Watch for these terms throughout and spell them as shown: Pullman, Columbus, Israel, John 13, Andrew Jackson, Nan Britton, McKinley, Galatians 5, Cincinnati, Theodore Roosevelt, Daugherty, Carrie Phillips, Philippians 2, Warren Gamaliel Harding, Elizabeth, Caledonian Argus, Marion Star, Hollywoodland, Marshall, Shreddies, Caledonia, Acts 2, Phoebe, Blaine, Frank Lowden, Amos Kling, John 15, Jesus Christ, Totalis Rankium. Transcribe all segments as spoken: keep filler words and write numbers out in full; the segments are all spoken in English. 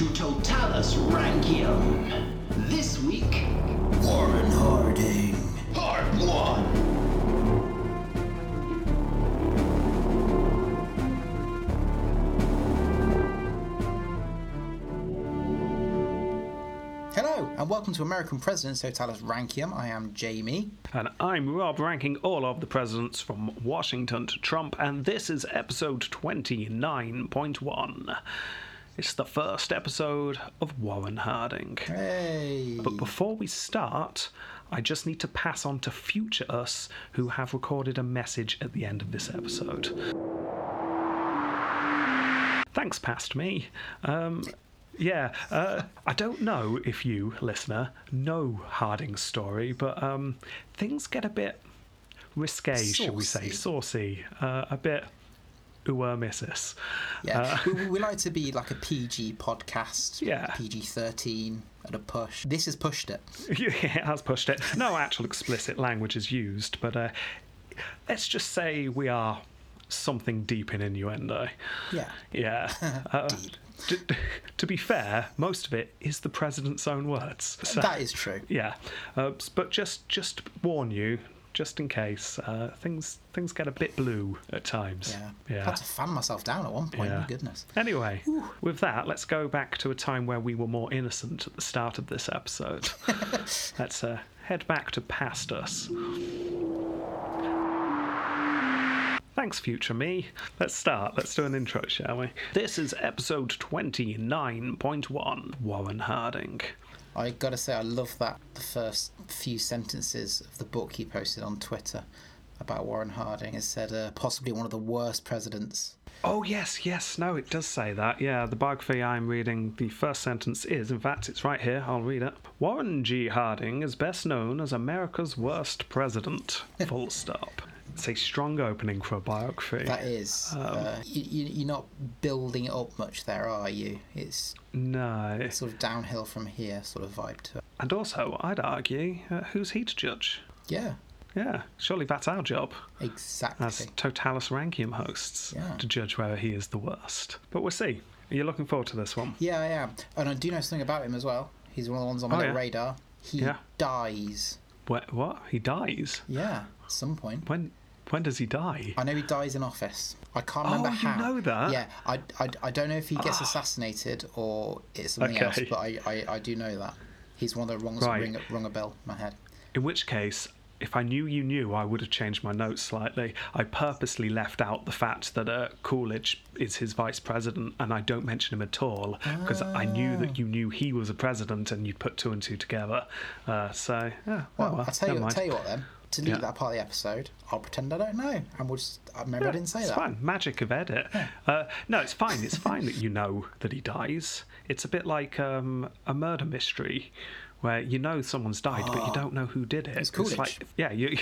to Totalis Rankium. This week, Warren Harding, Part one. And welcome to American Presidents Totalis Rankium. I am Jamie. And I'm Rob, ranking all of the presidents from Washington to Trump, and this is episode twenty-nine point one. It's the first episode of Warren Harding. Hey! But before we start, I just need to pass on to future us who have recorded a message at the end of this episode. Thanks, past me. Um... Yeah, uh, I don't know if you, listener, know Harding's story, but um, things get a bit risque, saucy. Shall we say, saucy, uh, a bit ooh-er-missus. Yeah, uh, we, we like to be like a P G podcast, yeah. P G thirteen at a push. This has pushed it. Yeah, it has pushed it. No actual explicit language is used, but uh, let's just say we are something deep in innuendo. Yeah. Yeah. Uh, deep. To, to be fair, most of it is the president's own words. So, that is true. Yeah, uh, but just just warn you, just in case, uh, things things get a bit blue at times. Yeah, yeah. I had to fan myself down at one point. Yeah. My goodness. Anyway, Ooh. With that, let's go back to a time where we were more innocent at the start of this episode. Let's uh, head back to past us. Thanks, future me. Let's start. Let's do an intro, shall we? This is episode twenty-nine point one, Warren Harding. I gotta say, I love that the first few sentences of the book he posted on Twitter about Warren Harding. It said, uh, possibly one of the worst presidents. Oh, yes, yes. No, it does say that. Yeah, the biography I'm reading, the first sentence is, in fact, it's right here. I'll read it. Warren G. Harding is best known as America's worst president. Full stop. It's a strong opening for a biography. That is. Um, uh, you, you're not building it up much there, are you? It's no. It's sort of downhill from here sort of vibe to it. And also, I'd argue, uh, who's he to judge? Yeah. Yeah. Surely that's our job. Exactly. As Totalis Rankium hosts, yeah. To judge whether he is the worst. But we'll see. Are you looking forward to this one? Yeah, I am. And I do know something about him as well. He's one of the ones on my oh, yeah. radar. He yeah. dies. What? What? He dies? Yeah, at some point. When... When does he die? I know he dies in office. I can't remember oh, how. Oh, you know that? Yeah, I, I, I don't know if he gets ah. assassinated or it's something okay. else, but I, I, I do know that. He's one of the wrongs right. that rung a bell in my head. In which case, if I knew you knew, I would have changed my notes slightly. I purposely left out the fact that uh, Coolidge is his vice president, and I don't mention him at all, because oh. I knew that you knew he was a president and you put two and two together. Uh, so, yeah. Well, well I'll tell you, I'll tell you what then. To leave yeah. that part of the episode, I'll pretend I don't know, and we'll just I remember yeah, I didn't say it's that. It's fine, magic of edit. Yeah. Uh, no, it's fine. It's fine that you know that he dies. It's a bit like um, a murder mystery, where you know someone's died, oh. but you don't know who did it. It's, it's like, yeah, you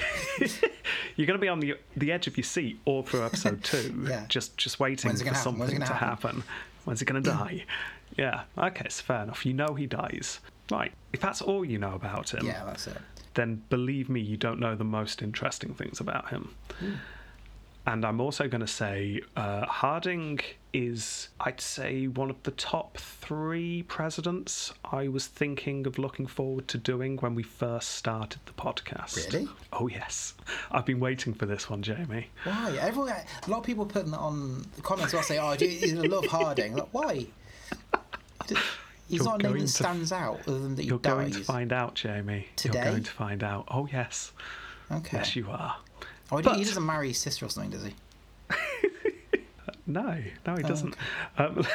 you're going to be on the the edge of your seat all through episode two, yeah. just just waiting for happen? something to happen? happen. When's he going to die? Yeah. Okay, it's fair enough. You know he dies, right? If that's all you know about him, yeah, that's it. Then believe me, you don't know the most interesting things about him. Mm. And I'm also going to say uh, Harding is, I'd say, one of the top three presidents I was thinking of looking forward to doing when we first started the podcast. Really? Oh, yes. I've been waiting for this one, Jamie. Why? Everyone, a lot of people putting that on the comments will say, oh, I do you love Harding. Like, why? He's you're not a name that stands to, out other than that he you're dies. You're going to find out, Jamie. Today? You're going to find out. Oh, yes. Okay. Yes, you are. Oh, but... He doesn't marry his sister or something, does he? no. No, he oh, doesn't. Okay. Um,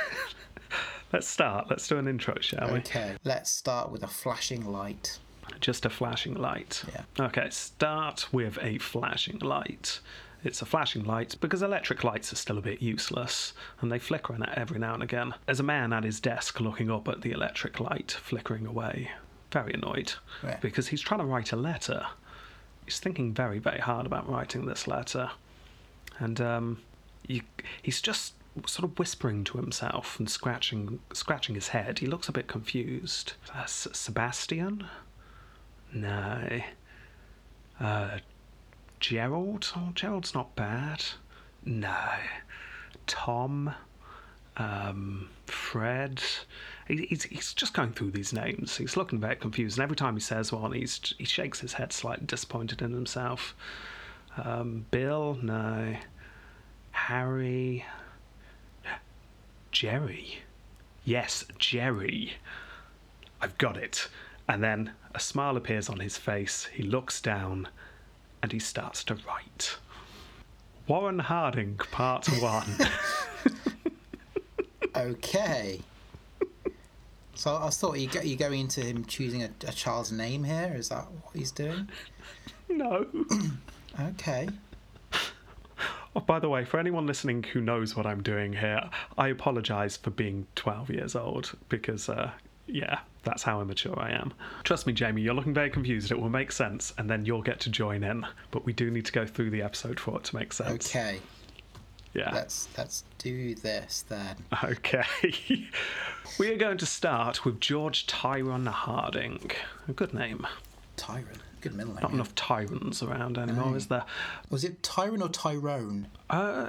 let's start. Let's do an intro, shall okay. we? Okay. Let's start with a flashing light. Just a flashing light. Yeah. Okay, start with a flashing light. It's a flashing light because electric lights are still a bit useless and they flicker in it every now and again. There's a man at his desk looking up at the electric light flickering away. Very annoyed yeah. because he's trying to write a letter. He's thinking very, very hard about writing this letter. And um, you, he's just sort of whispering to himself and scratching scratching his head. He looks a bit confused. Uh, S- Sebastian? No. Uh... Gerald? Oh, Gerald's not bad. No. Tom. Um, Fred. he's, he's just going through these names. He's looking very confused, and every time he says one, he's, he shakes his head slightly disappointed in himself. Um, Bill? No. Harry? Jerry? Yes, Jerry. I've got it. And then a smile appears on his face. He looks down and he starts to write. Warren Harding, part one. Okay. So I thought you go, you go into him choosing a, a child's name here. Is that what he's doing? No. Okay. Oh, by the way, for anyone listening who knows what I'm doing here, I apologise for being twelve years old because, uh, yeah, that's how immature I am. Trust me, Jamie, you're looking very confused. It will make sense, and then you'll get to join in. But we do need to go through the episode for it to make sense. Okay. Yeah. Let's, let's do this then. Okay. We are going to start with George Tyrone Harding. A good name. Tyrone. Good middle name. Not enough Tyrones around anymore, no. Is there? Was it Tyrone or Tyrone? Uh,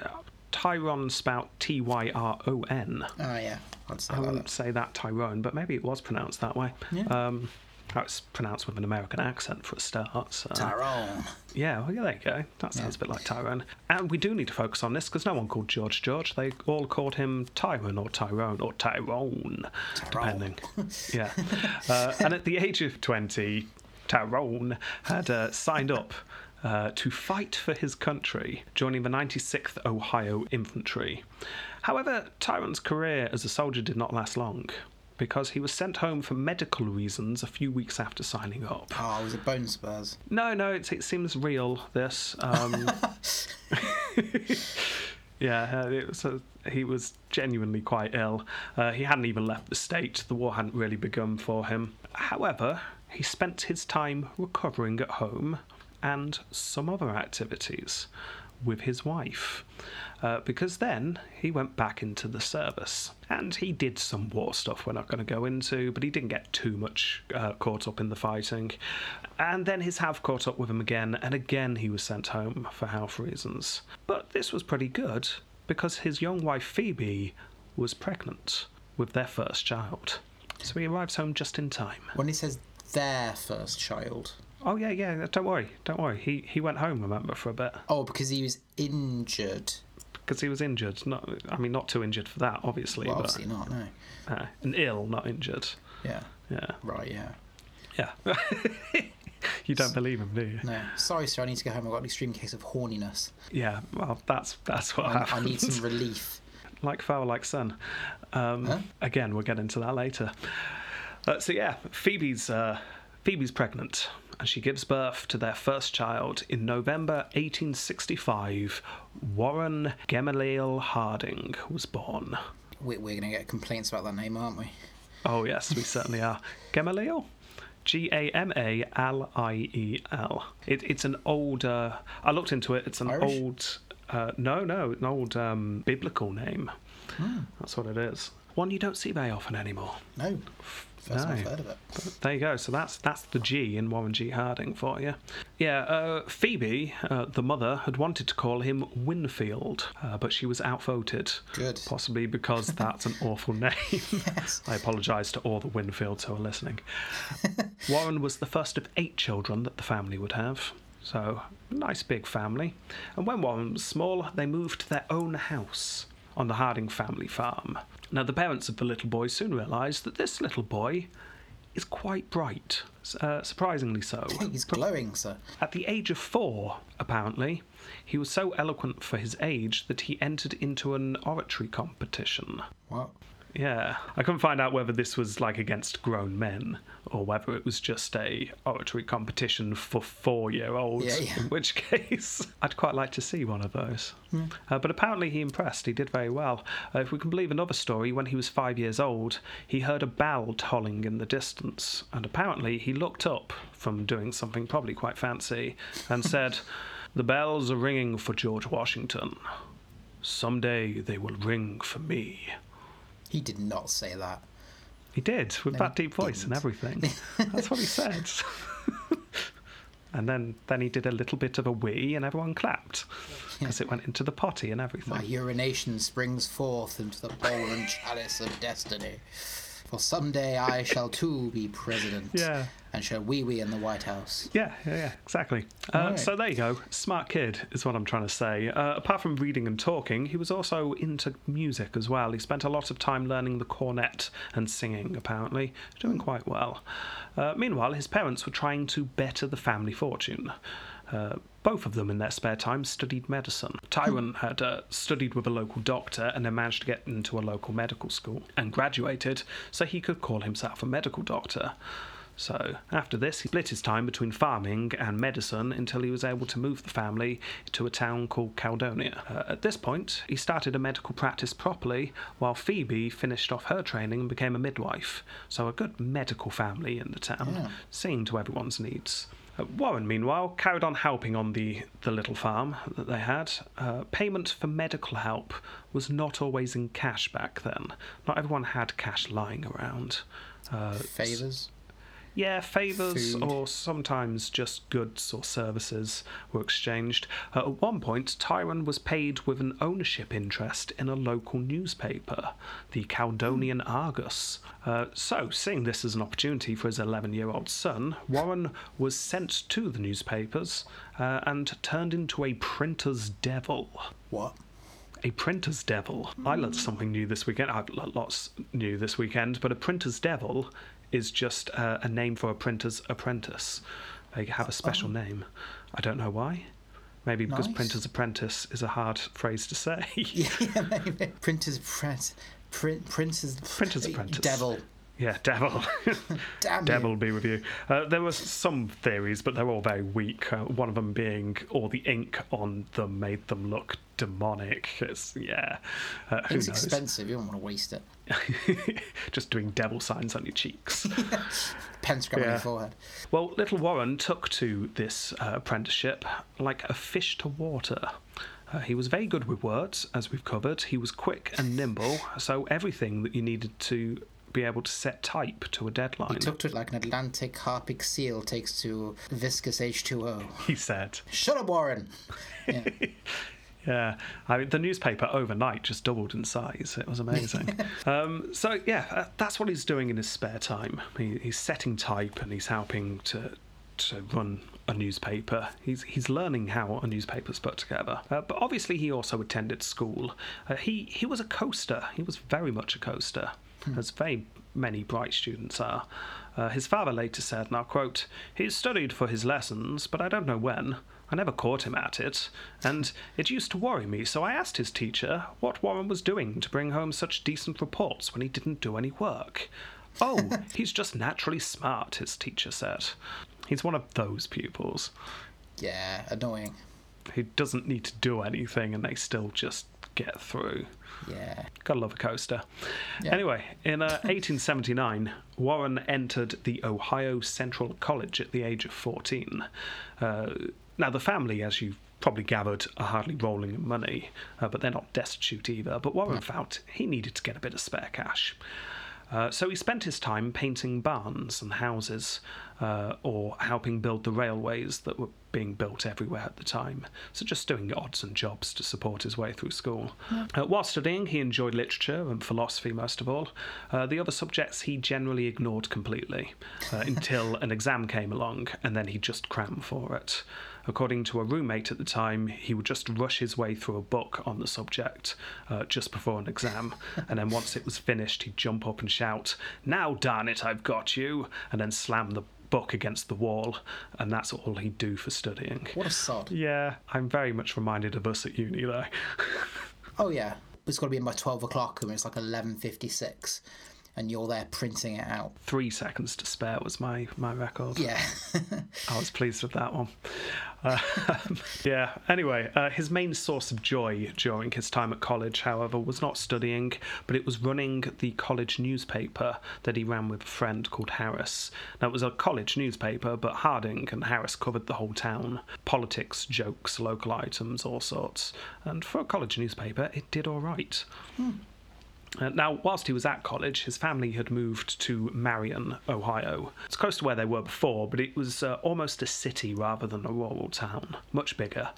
Tyrone spout T Y R O N. Oh, yeah. I'd say I wouldn't that. say that Tyrone, but maybe it was pronounced that way. Yeah. Um, it's pronounced with an American accent for a start. So. Tyrone. Yeah, well, yeah, there you go. That sounds yeah. a bit like Tyrone. And we do need to focus on this because no one called George George. They all called him Tyrone or Tyrone or Tyrone, Tyrone. depending. yeah. Uh, and at the age of twenty, Tyrone had uh, signed up uh, to fight for his country, joining the ninety-sixth Ohio Infantry. However, Tyrone's career as a soldier did not last long, because he was sent home for medical reasons a few weeks after signing up. Oh, was it bone spurs? No, no, it's, it seems real, this. Um, yeah, it was a, he was genuinely quite ill. Uh, he hadn't even left the state. The war hadn't really begun for him. However, he spent his time recovering at home and some other activities with his wife, uh, because then he went back into the service. And he did some war stuff we're not going to go into, but he didn't get too much uh, caught up in the fighting. And then his H A V caught up with him again, and again he was sent home for health reasons. But this was pretty good, because his young wife Phoebe was pregnant with their first child. So he arrives home just in time. When he says their first child... Oh, yeah, yeah, don't worry, don't worry. He he went home, remember, for a bit. Oh, because he was injured. Because he was injured. Not, I mean, not too injured for that, obviously. Well, obviously but, not, no. Uh, and ill, not injured. Yeah. Yeah. Right, yeah. Yeah. You don't believe him, do you? No. Sorry, sir, I need to go home. I've got an extreme case of horniness. Yeah, well, that's that's what I, happens. I need some relief. Like foul, like sun. Um, huh? Again, we'll get into that later. Uh, so, yeah, Phoebe's uh, Phoebe's pregnant. And she gives birth to their first child in November eighteen sixty-five. Warren Gamaliel Harding was born. We're going to get complaints about that name, aren't we? Oh, yes, we certainly are. Gamaliel? G A M A L I E L. It, it's an old... Uh, I looked into it. It's an Irish? old... Uh, no, no, an old um, biblical name. Hmm. That's what it is. One you don't see very often anymore. No. First no. I've heard of it. But there you go. So that's that's the G in Warren G. Harding for you. Yeah, uh, Phoebe, uh, the mother, had wanted to call him Winfield, uh, but she was outvoted. Good. Possibly because that's an awful name. Yes. I apologise to all the Winfields who are listening. Warren was the first of eight children that the family would have. So, nice big family. And when Warren was small, they moved to their own house on the Harding family farm. Now, the parents of the little boy soon realised that this little boy is quite bright, uh, surprisingly so. He's glowing, sir. At the age of four, apparently, he was so eloquent for his age that he entered into an oratory competition. What? Yeah. I couldn't find out whether this was, like, against grown men or whether it was just a oratory competition for four-year-olds, yeah, yeah. In which case I'd quite like to see one of those. Mm. Uh, but apparently he impressed. He did very well. Uh, if we can believe another story, when he was five years old, he heard a bell tolling in the distance, and apparently he looked up from doing something probably quite fancy and said, "The bells are ringing for George Washington. Someday they will ring for me." He did not say that. He did, with no, that deep voice didn't. And everything. That's what he said. And then, then he did a little bit of a wee and everyone clapped because yeah. It went into the potty and everything. My urination springs forth into the bowl and chalice of destiny. for someday I shall too be president. Yeah. And shall wee-wee in the White House. Yeah, yeah, yeah, exactly. Uh, right. So there you go. Smart kid is what I'm trying to say. Uh, apart from reading and talking, he was also into music as well. He spent a lot of time learning the cornet and singing, apparently. Doing quite well. Uh, meanwhile, his parents were trying to better the family fortune. Uh, both of them, in their spare time, studied medicine. Tyrone had uh, studied with a local doctor and then managed to get into a local medical school and graduated so he could call himself a medical doctor. So, after this, he split his time between farming and medicine until he was able to move the family to a town called Caledonia. Uh, at this point, he started a medical practice properly, while Phoebe finished off her training and became a midwife. So, a good medical family in the town, yeah. Seeing to everyone's needs. Uh, Warren, meanwhile, carried on helping on the, the little farm that they had. Uh, payment for medical help was not always in cash back then. Not everyone had cash lying around. Uh, Favours? Yeah, favours or sometimes just goods or services were exchanged. Uh, at one point, Tyrone was paid with an ownership interest in a local newspaper, the Caledonian Argus. Uh, so, seeing this as an opportunity for his eleven-year-old son, Warren was sent to the newspapers uh, and turned into a printer's devil. What? A printer's devil. Mm. I learned something new this weekend. I've learned lots new this weekend, but a printer's devil is just uh, a name for a printer's apprentice. They have a special oh. name. I don't know why. Maybe because nice. Printer's apprentice is a hard phrase to say. Yeah, maybe. Printer's apprentice. Print, printer's, printer's apprentice. Devil. Yeah, devil. Damn devil you. Be with you. Uh, there were some theories, but they're all very weak. Uh, one of them being all the ink on them made them look demonic. It's, yeah. Uh, who it's knows? Expensive. You don't want to waste it. Just doing devil signs on your cheeks. Pentagram yeah. on your forehead. Well, little Warren took to this uh, apprenticeship like a fish to water. Uh, he was very good with words, as we've covered. He was quick and nimble, so everything that you needed to be able to set type to a deadline. He took to it like an Atlantic harpic seal takes to viscous H two O. He said. Shut up, Warren! Yeah. Yeah, I mean, the newspaper overnight just doubled in size. It was amazing. um, so, yeah, that's what he's doing in his spare time. He, he's setting type and he's helping to to run a newspaper. He's he's learning how a newspaper's put together. Uh, but obviously he also attended school. Uh, he, he was a coaster. He was very much a coaster, hmm. as very many bright students are. Uh, his father later said, and I'll quote, "He studied for his lessons, but I don't know when. I never caught him at it, and it used to worry me, so I asked his teacher what Warren was doing to bring home such decent reports when he didn't do any work. Oh, he's just naturally smart," his teacher said. He's one of those pupils. Yeah, annoying. He doesn't need to do anything, and they still just get through. Yeah. Gotta love a coaster. Yeah. Anyway, in uh, eighteen seventy-nine, Warren entered the Ohio Central College at the age of fourteen. Uh... Now, the family, as you've probably gathered, are hardly rolling in money, uh, but they're not destitute either. But Warren felt he needed to get a bit of spare cash. Uh, so he spent his time painting barns and houses uh, or helping build the railways that were being built everywhere at the time. So just doing odds and jobs to support his way through school. Yeah. Uh, while studying, he enjoyed literature and philosophy most of all. Uh, the other subjects he generally ignored completely uh, until an exam came along, and then he just crammed for it. According to a roommate at the time, he would just rush his way through a book on the subject uh, just before an exam, and then once it was finished, he'd jump up and shout, "Now, darn it, I've got you!" and then slam the book against the wall, and that's all he'd do for studying. What a sod. Yeah, I'm very much reminded of us at uni, though. Oh, yeah. It's got to be in by twelve o'clock, and it's like eleven fifty-six. And you're there printing it out. Three seconds to spare was my, my record. Yeah. I was pleased with that one. Uh, yeah, anyway, uh, his main source of joy during his time at college, however, was not studying, but it was running the college newspaper that he ran with a friend called Harris. Now, it was a college newspaper, but Harding and Harris covered the whole town. Politics, jokes, local items, all sorts. And for a college newspaper, it did all right. Hmm. Uh, now, whilst he was at college, his family had moved to Marion, Ohio. It's close to where they were before, but it was uh, almost a city rather than a rural town. Much bigger.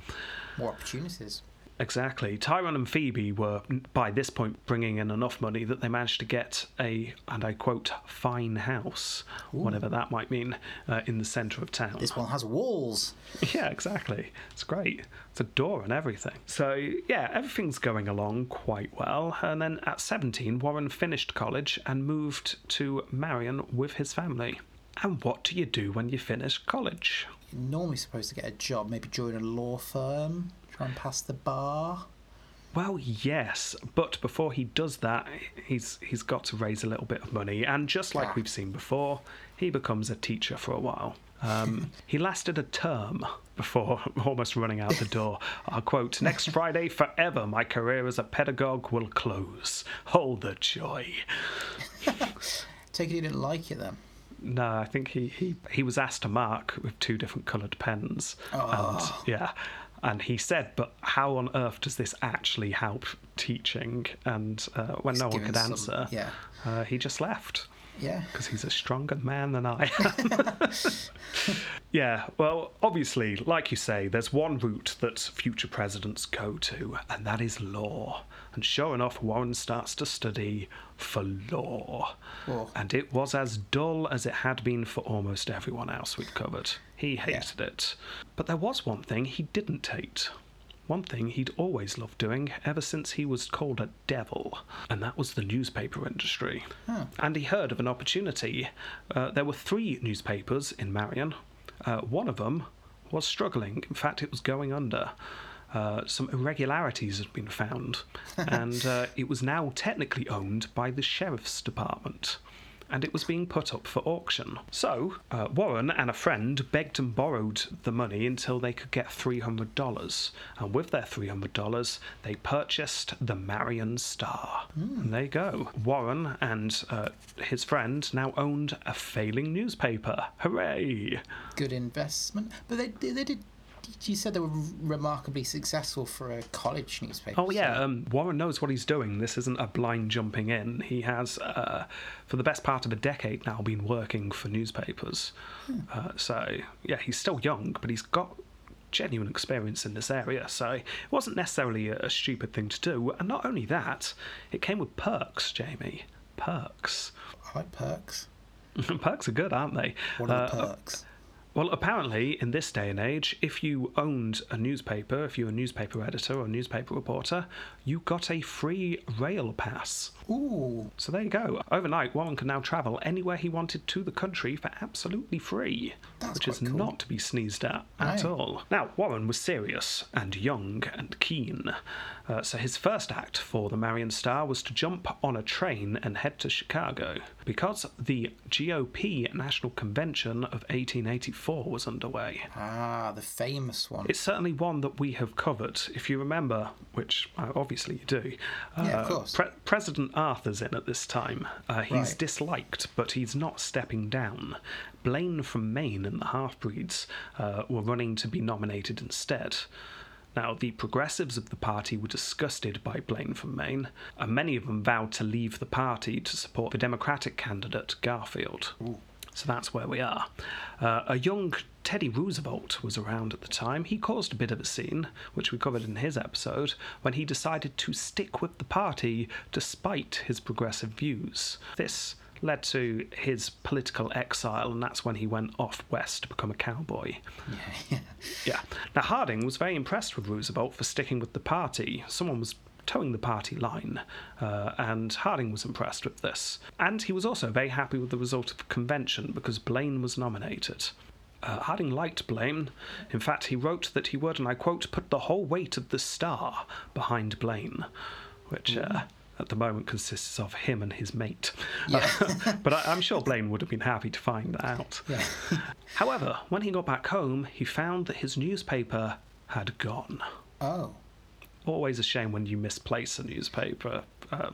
More opportunities. Exactly. Tyrone and Phoebe were, by this point, bringing in enough money that they managed to get a, and I quote, fine house, Ooh. whatever that might mean, uh, in the centre of town. This one has walls. Yeah, exactly. It's great. It's a door and everything. So, yeah, everything's going along quite well. And then at seventeen, Warren finished college and moved to Marion with his family. And what do you do when you finish college? You're normally supposed to get a job, maybe join a law firm. Try and pass the bar? Well, yes, but before he does that, he's he's got to raise a little bit of money. And just like ah. we've seen before, he becomes a teacher for a while. Um, he lasted a term before almost running out the door. I'll quote, "Next Friday, forever my career as a pedagogue will close. Hold the joy." Take it he didn't like it then. No, I think he, he, he was asked to mark with two different coloured pens. Oh. And, yeah. And he said, but how on earth does this actually help teaching? And uh, when he's no one could some, answer, yeah. uh, he just left. Yeah. Because he's a stronger man than I am. Yeah, well, obviously, like you say, there's one route that future presidents go to, and that is law. And sure enough, Warren starts to study for law. Oh. And it was as dull as it had been for almost everyone else we've covered. He hated yeah. it. But there was one thing he didn't hate. One thing he'd always loved doing ever since he was called a devil, and that was the newspaper industry. Huh. And he heard of an opportunity. Uh, there were three newspapers in Marion. Uh, one of them was struggling. In fact, it was going under. Uh, some irregularities had been found, and uh, it was now technically owned by the sheriff's department. And it was being put up for auction. So, uh, Warren and a friend begged and borrowed the money until they could get three hundred dollars. And with their three hundred dollars, they purchased the Marion Star. Mm. And there you go. Warren and uh, his friend now owned a failing newspaper. Hooray! Good investment. But they they did... You said they were remarkably successful for a college newspaper. Oh, yeah. So. Um, Warren knows what he's doing. This isn't a blind jumping in. He has, uh, for the best part of a decade now, been working for newspapers. Hmm. Uh, so, yeah, he's still young, but he's got genuine experience in this area. So it wasn't necessarily a, a stupid thing to do. And not only that, it came with perks, Jamie. Perks. I like perks. Perks are good, aren't they? What are the uh, perks? Well, apparently, in this day and age, if you owned a newspaper, if you were a newspaper editor or a newspaper reporter, you got a free rail pass. Ooh. So there you go. Overnight, Warren can now travel anywhere he wanted to the country for absolutely free. That's which is cool. Not to be sneezed at at no. all. Now, Warren was serious and young and keen. Uh, so his first act for the Marion Star was to jump on a train and head to Chicago. Because the G O P National Convention of eighteen eighty-four was underway. Ah, the famous one. It's certainly one that we have covered, if you remember, which obviously you do. Uh, yeah, of course. Pre- President Arthur's in at this time. Uh, he's right. disliked, but he's not stepping down. Blaine from Maine and the Half-Breeds uh, were running to be nominated instead. Now, the progressives of the party were disgusted by Blaine from Maine, and many of them vowed to leave the party to support the Democratic candidate, Garfield. Ooh. So that's where we are. Uh, a young Teddy Roosevelt was around at the time. He caused a bit of a scene, which we covered in his episode, when he decided to stick with the party despite his progressive views. This led to his political exile, and that's when he went off west to become a cowboy. Yeah, yeah. yeah. Now, Harding was very impressed with Roosevelt for sticking with the party. Someone was towing the party line, uh, and Harding was impressed with this. And he was also very happy with the result of the convention, because Blaine was nominated. Uh, Harding liked Blaine. In fact, he wrote that he would, and I quote, "put the whole weight of the star behind Blaine," which... Uh, at the moment consists of him and his mate. Yeah. Uh, but I, I'm sure Blaine would have been happy to find that out. Yeah. However, when he got back home, he found that his newspaper had gone. Oh. Always a shame when you misplace a newspaper uh,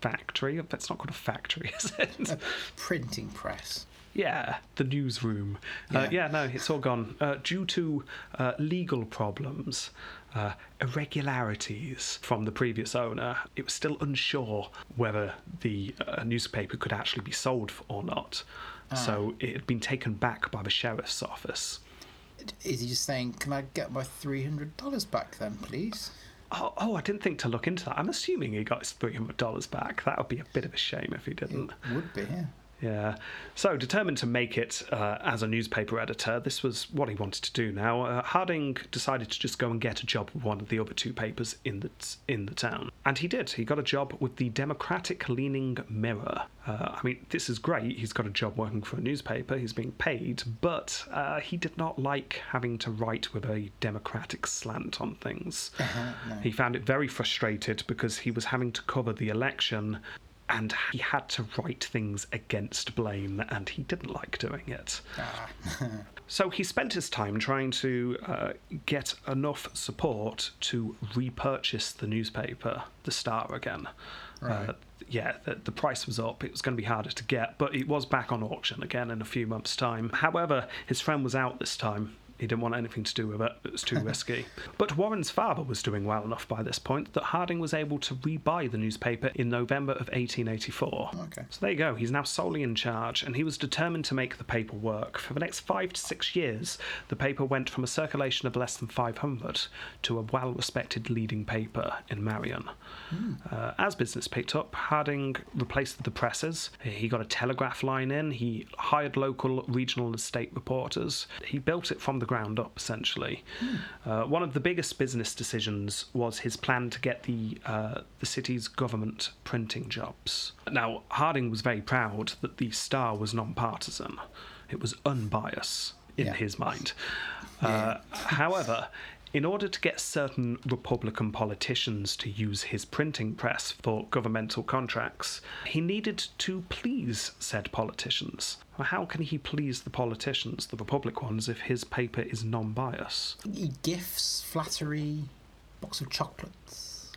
factory. It's not called a factory, is it? A printing press. Yeah, the newsroom. Yeah, uh, yeah no, it's all gone. Uh, due to uh, legal problems, uh, irregularities from the previous owner, it was still unsure whether the uh, newspaper could actually be sold or not. Uh, so it had been taken back by the sheriff's office. Is he just saying, can I get my three hundred dollars back then, please? Oh, oh, I didn't think to look into that. I'm assuming he got his three hundred dollars back. That would be a bit of a shame if he didn't. It would be, yeah. Yeah. So, determined to make it uh, as a newspaper editor, this was what he wanted to do now. Uh, Harding decided to just go and get a job with one of the other two papers in the, t- in the town. And he did. He got a job with the Democratic-leaning Mirror. Uh, I mean, this is great. He's got a job working for a newspaper. He's being paid. But uh, he did not like having to write with a Democratic slant on things. Uh-huh, no. He found it very frustrated because he was having to cover the election, and he had to write things against Blaine, and he didn't like doing it. Ah. So he spent his time trying to uh, get enough support to repurchase the newspaper, the Star, again. Right. Uh, yeah, the, the price was up. It was going to be harder to get, but it was back on auction again in a few months' time. However, his friend was out this time. He didn't want anything to do with it. It was too risky. But Warren's father was doing well enough by this point that Harding was able to rebuy the newspaper in November of eighteen eighty-four. Okay. So there you go. He's now solely in charge, and he was determined to make the paper work. For the next five to six years, the paper went from a circulation of less than five hundred to a well-respected leading paper in Marion. Mm. Uh, as business picked up, Harding replaced the presses. He got a telegraph line in. He hired local, regional, and state reporters. He built it from the ground up, essentially. Hmm. Uh, one of the biggest business decisions was his plan to get the uh, the city's government printing jobs. Now, Harding was very proud that the Star was non-partisan. It was unbiased in yeah. his mind. Uh, yeah. However, in order to get certain Republican politicians to use his printing press for governmental contracts, he needed to please said politicians. How can he please the politicians, the Republican ones, if his paper is non-biased? He gifts, flattery, box of chocolates.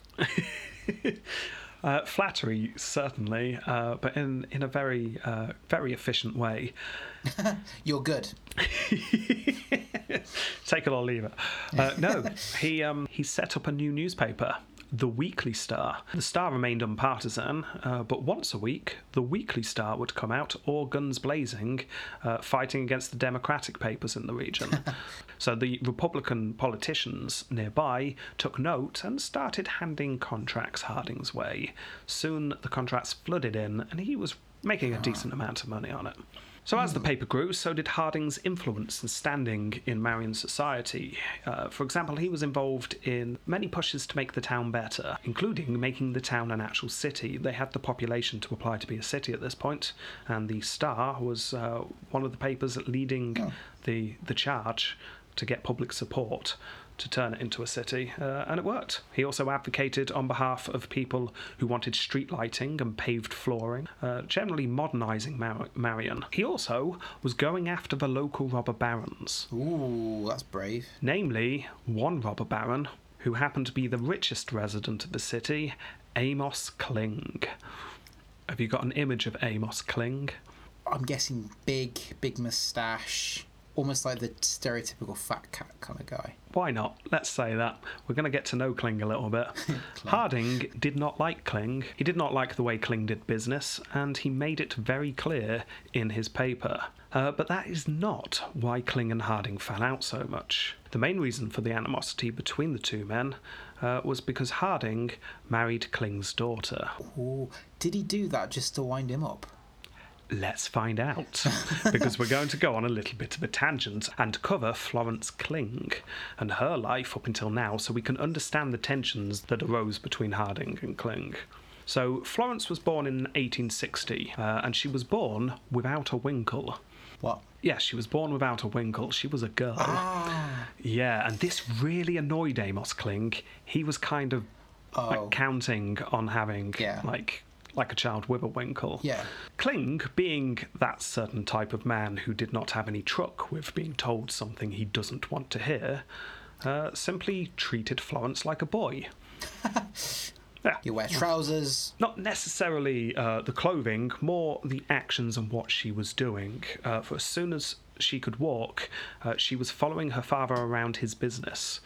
uh, flattery, certainly, uh, but in, in a very, uh, very efficient way. You're good. Take it or leave it. Uh, no, he um, he set up a new newspaper, the Weekly Star. The Star remained unpartisan, uh, but once a week, the Weekly Star would come out, all guns blazing, uh, fighting against the Democratic papers in the region. So the Republican politicians nearby took note and started handing contracts Harding's way. Soon the contracts flooded in, and he was making a decent amount of money on it. So as the paper grew, so did Harding's influence and standing in Marion society. Uh, for example, he was involved in many pushes to make the town better, including making the town an actual city. They had the population to apply to be a city at this point, and the Star was uh, one of the papers leading oh. the, the charge to get public support to turn it into a city, uh, and it worked. He also advocated on behalf of people who wanted street lighting and paved flooring, uh, generally modernising Mar- Marion. He also was going after the local robber barons. Ooh, that's brave. Namely, one robber baron who happened to be the richest resident of the city, Amos Kling. Have you got an image of Amos Kling? I'm guessing big, big moustache. Almost like the stereotypical fat cat kind of guy. Why not? Let's say that. We're going to get to know Kling a little bit. Harding did not like Kling. He did not like the way Kling did business, and he made it very clear in his paper. Uh, but that is not why Kling and Harding fell out so much. The main reason for the animosity between the two men uh, was because Harding married Kling's daughter. Ooh, did he do that just to wind him up? Let's find out, because we're going to go on a little bit of a tangent and cover Florence Kling and her life up until now so we can understand the tensions that arose between Harding and Kling. So Florence was born in eighteen sixty, uh, and she was born without a winkle. What? Yeah, she was born without a winkle. She was a girl. Ah. Yeah, and this really annoyed Amos Kling. He was kind of oh. like, counting on having, yeah. like... like a child with a winkle. Yeah. Kling, being that certain type of man who did not have any truck with being told something he doesn't want to hear, uh, simply treated Florence like a boy. Yeah. You wear trousers. Not necessarily uh, the clothing, more the actions and what she was doing. Uh, for as soon as she could walk, uh, she was following her father around his business.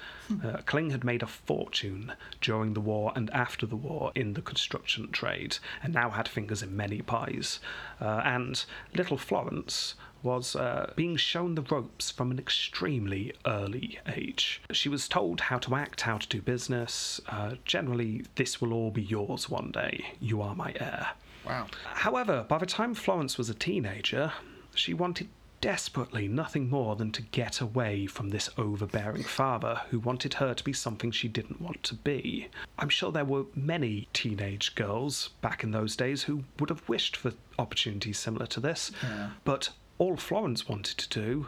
Uh, Kling had made a fortune during the war and after the war in the construction trade, and now had fingers in many pies. Uh, and little Florence was uh, being shown the ropes from an extremely early age. She was told how to act, how to do business. Uh, generally, this will all be yours one day. You are my heir. Wow. However, by the time Florence was a teenager, she wanted desperately nothing more than to get away from this overbearing father who wanted her to be something she didn't want to be. I'm sure there were many teenage girls back in those days who would have wished for opportunities similar to this, yeah. But all Florence wanted to do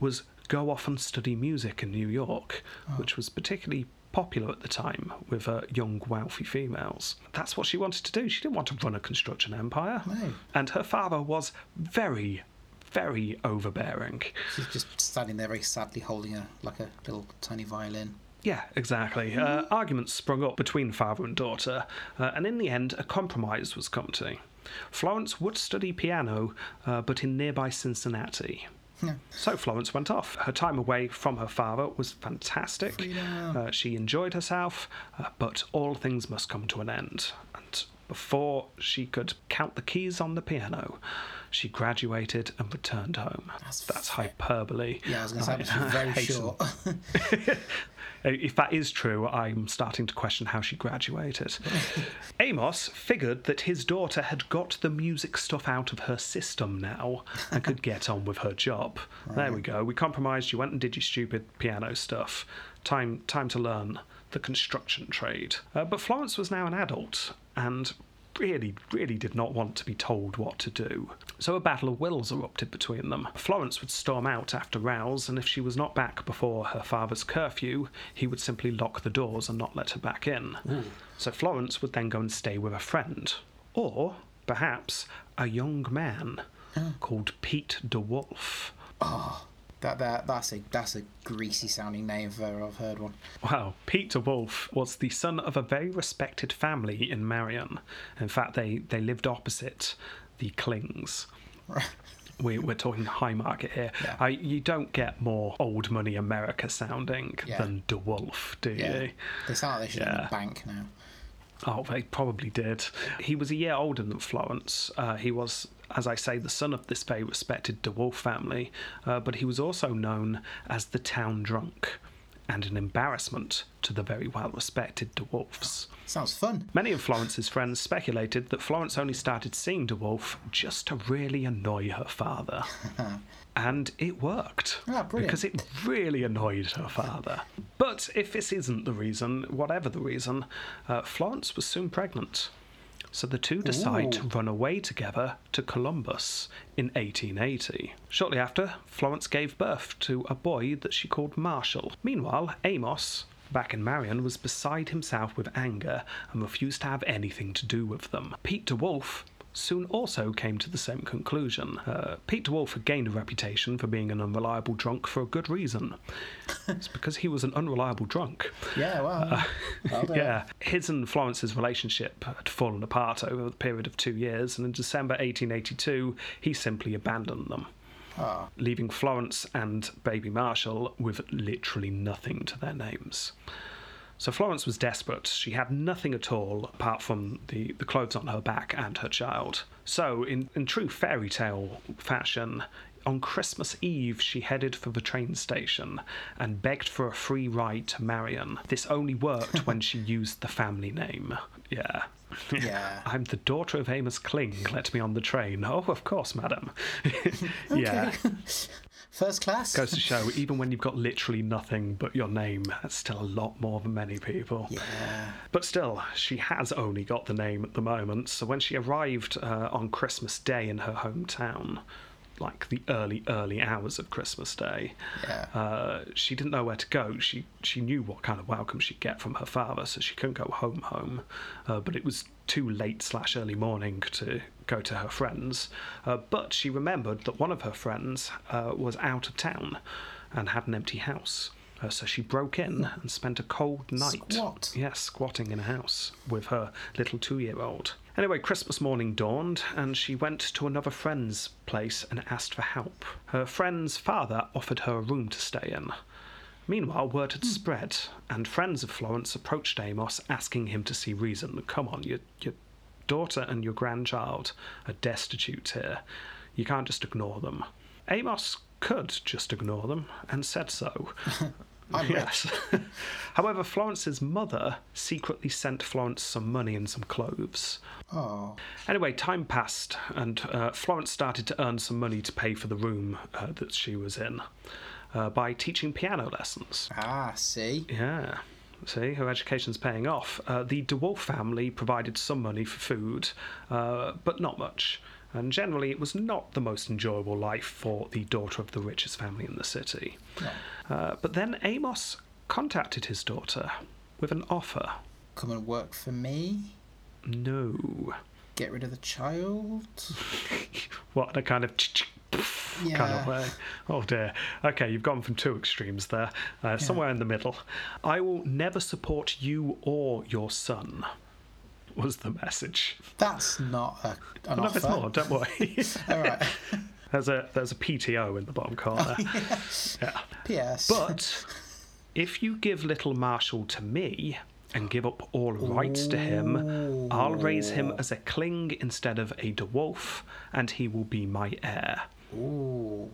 was go off and study music in New York, oh. which was particularly popular at the time with uh, young, wealthy females. That's what she wanted to do. She didn't want to run a construction empire. No. And her father was very, very overbearing. She's just standing there very sadly holding a like a little tiny violin. Yeah, exactly. Uh, arguments sprung up between father and daughter, uh, and in the end, a compromise was come to. Florence would study piano, uh, but in nearby Cincinnati. Yeah. So Florence went off. Her time away from her father was fantastic. Uh, she enjoyed herself, uh, but all things must come to an end. And before she could count the keys on the piano, she graduated and returned home. That's, That's hyperbole. Yeah, I was going to say, I'm very sure. If that is true, I'm starting to question how she graduated. Amos figured that his daughter had got the music stuff out of her system now and could get on with her job. Right. There we go. We compromised. You went and did your stupid piano stuff. Time, time to learn the construction trade. Uh, but Florence was now an adult and really, really did not want to be told what to do. So a battle of wills erupted between them. Florence would storm out after rows, and if she was not back before her father's curfew, he would simply lock the doors and not let her back in. Ooh. So Florence would then go and stay with a friend, or perhaps a young man oh. called Pete DeWolf. Oh, that, that that's a that's a greasy sounding name if I've heard one. Well, Pete DeWolf was the son of a very respected family in Marion. In fact, they, they lived opposite the Klings. we, we're talking high market here. Yeah. I, you don't get more old money America sounding yeah. than DeWolf, do yeah. you? They sound like they should yeah. have a bank now. Oh, they probably did. He was a year older than Florence. Uh, he was, as I say, the son of this very respected DeWolf family, uh, but he was also known as the town drunk and an embarrassment to the very well-respected DeWolfs. Sounds fun. Many of Florence's friends speculated that Florence only started seeing DeWolf just to really annoy her father. And it worked, ah, because it really annoyed her father. But if this isn't the reason, whatever the reason, uh, Florence was soon pregnant. So the two decide Ooh. to run away together to Columbus in eighteen eighty. Shortly after, Florence gave birth to a boy that she called Marshall. Meanwhile, Amos, back in Marion, was beside himself with anger and refused to have anything to do with them. Pete DeWolf soon also came to the same conclusion. Uh, Pete DeWolf had gained a reputation for being an unreliable drunk for a good reason. It's because he was an unreliable drunk. Yeah, well. Uh, well yeah. His and Florence's relationship had fallen apart over the period of two years, and in December eighteen eighty-two, he simply abandoned them, oh. leaving Florence and baby Marshall with literally nothing to their names. So Florence was desperate. She had nothing at all apart from the, the clothes on her back and her child. So, in, in true fairy tale fashion, on Christmas Eve, she headed for the train station and begged for a free ride to Marion. This only worked when she used the family name. Yeah. Yeah. I'm the daughter of Amos Kling. Let me on the train. Oh, of course, madam. Yeah. First class. Goes to show, even when you've got literally nothing but your name, that's still a lot more than many people. Yeah. But still, she has only got the name at the moment. So when she arrived uh, on Christmas Day in her hometown, like the early, early hours of Christmas Day, yeah. uh, she didn't know where to go. She she knew what kind of welcome she'd get from her father, so she couldn't go home home. Uh, but it was too late slash early morning to go to her friends. Uh, but she remembered that one of her friends uh, was out of town and had an empty house. Uh, so she broke in and spent a cold night. Squat. Yes, squatting in a house with her little two-year-old. Anyway, Christmas morning dawned, and she went to another friend's place and asked for help. Her friend's father offered her a room to stay in. Meanwhile, word had mm. spread, and friends of Florence approached Amos, asking him to see reason. Come on, your, your daughter and your grandchild are destitute here. You can't just ignore them. Amos could just ignore them, and said so. I'm yes. However, Florence's mother secretly sent Florence some money and some clothes. Oh. Anyway, time passed, and uh, Florence started to earn some money to pay for the room uh, that she was in. Uh, by teaching piano lessons. Ah, see? Yeah. See, her education's paying off. Uh, the DeWolf family provided some money for food, uh, but not much. And generally, it was not the most enjoyable life for the daughter of the richest family in the city. No. Uh, but then Amos contacted his daughter with an offer. Come and work for me? No. Get rid of the child? What, a kind of... Yeah. Kind of way. Oh dear. Okay, you've gone from two extremes there. Uh, yeah. Somewhere in the middle. I will never support you or your son, was the message. That's not a, an no, offer. It's not, don't worry. All right. There's a, there's a P T O in the bottom corner. Oh, yes. Yeah. P S But if you give little Marshall to me and give up all rights Ooh. to him, I'll raise him as a Kling instead of a DeWolf, and he will be my heir. Ooh.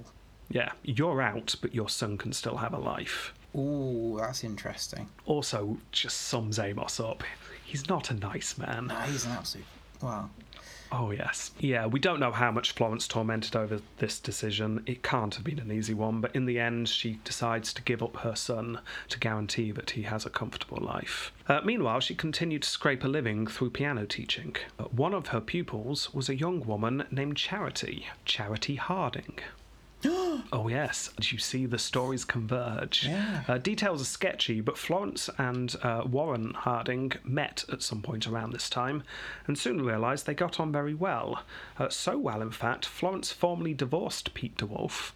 Yeah, you're out, but your son can still have a life. Ooh, that's interesting. Also, just sums Amos up. He's not a nice man. No, he's an absolute... Wow. Oh, yes. Yeah, we don't know how much Florence tormented over this decision. It can't have been an easy one, but in the end, she decides to give up her son to guarantee that he has a comfortable life. Uh, meanwhile, she continued to scrape a living through piano teaching. One of her pupils was a young woman named Charity, Charity Harding. Oh, yes. You see the stories converge. Yeah. Uh, details are sketchy, but Florence and uh, Warren Harding met at some point around this time and soon realised they got on very well. Uh, so well, in fact, Florence formally divorced Pete DeWolf,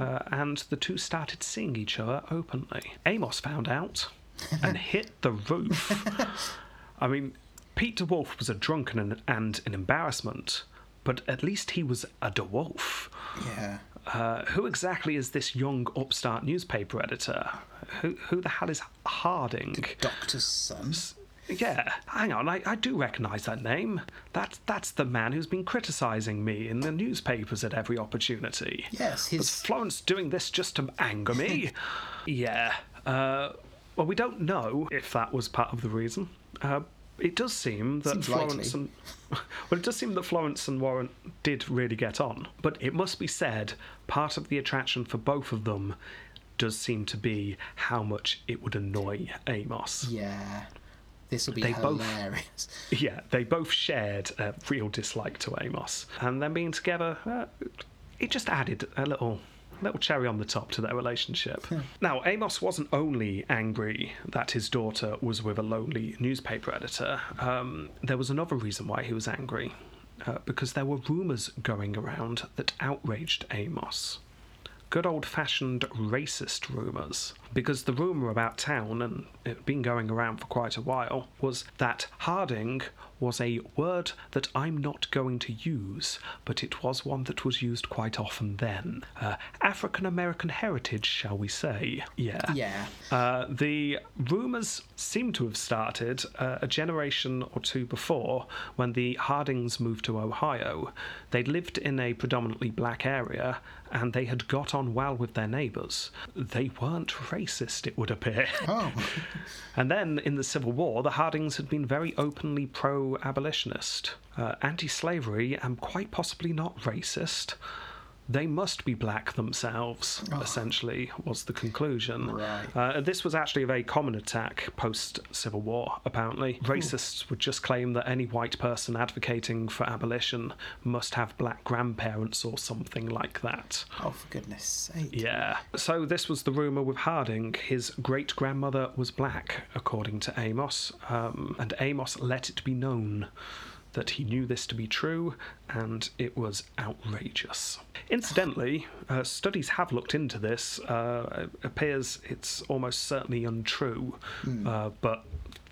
uh, and the two started seeing each other openly. Amos found out and hit the roof. I mean, Pete DeWolf was a drunken and an embarrassment, but at least he was a DeWolf. Yeah. Uh, who exactly is this young upstart newspaper editor? Who who the hell is Harding? The doctor's son? Yeah, hang on, I, I do recognise that name. That, that's the man who's been criticising me in the newspapers at every opportunity. Yes, his... Was Florence doing this just to anger me? Yeah. Uh, well, we don't know if that was part of the reason. Uh, It does seem that Seems Florence likely. and well, it does seem that Florence and Warren did really get on. But it must be said, part of the attraction for both of them does seem to be how much it would annoy Amos. Yeah, this will be they hilarious. Both, yeah, they both shared a real dislike to Amos, and them being together, uh, it just added a little. little cherry on the top to their relationship. Yeah. Now, Amos wasn't only angry that his daughter was with a lonely newspaper editor. Um, there was another reason why he was angry, uh, because there were rumours going around that outraged Amos. Good old-fashioned racist rumours. Because the rumour about town, and it had been going around for quite a while, was that Harding was a word that I'm not going to use, but it was one that was used quite often then. Uh, African-American heritage, shall we say. Yeah. Yeah. Uh, the rumours seem to have started uh, a generation or two before, when the Hardings moved to Ohio. They lived in a predominantly black area, and they had got on well with their neighbours. They weren't racist, it would appear. Oh. And then, in the Civil War, the Hardings had been very openly pro-abolitionist, uh, anti-slavery, and quite possibly not racist. They must be black themselves, oh. essentially, was the conclusion. Right. Uh, this was actually a very common attack post-Civil War, apparently. Ooh. Racists would just claim that any white person advocating for abolition must have black grandparents or something like that. Oh, for goodness sake. Yeah. So this was the rumour with Harding. His great-grandmother was black, according to Amos, um, and Amos let it be known that he knew this to be true, and it was outrageous. Incidentally, uh, studies have looked into this. Uh, it appears it's almost certainly untrue, mm. uh, but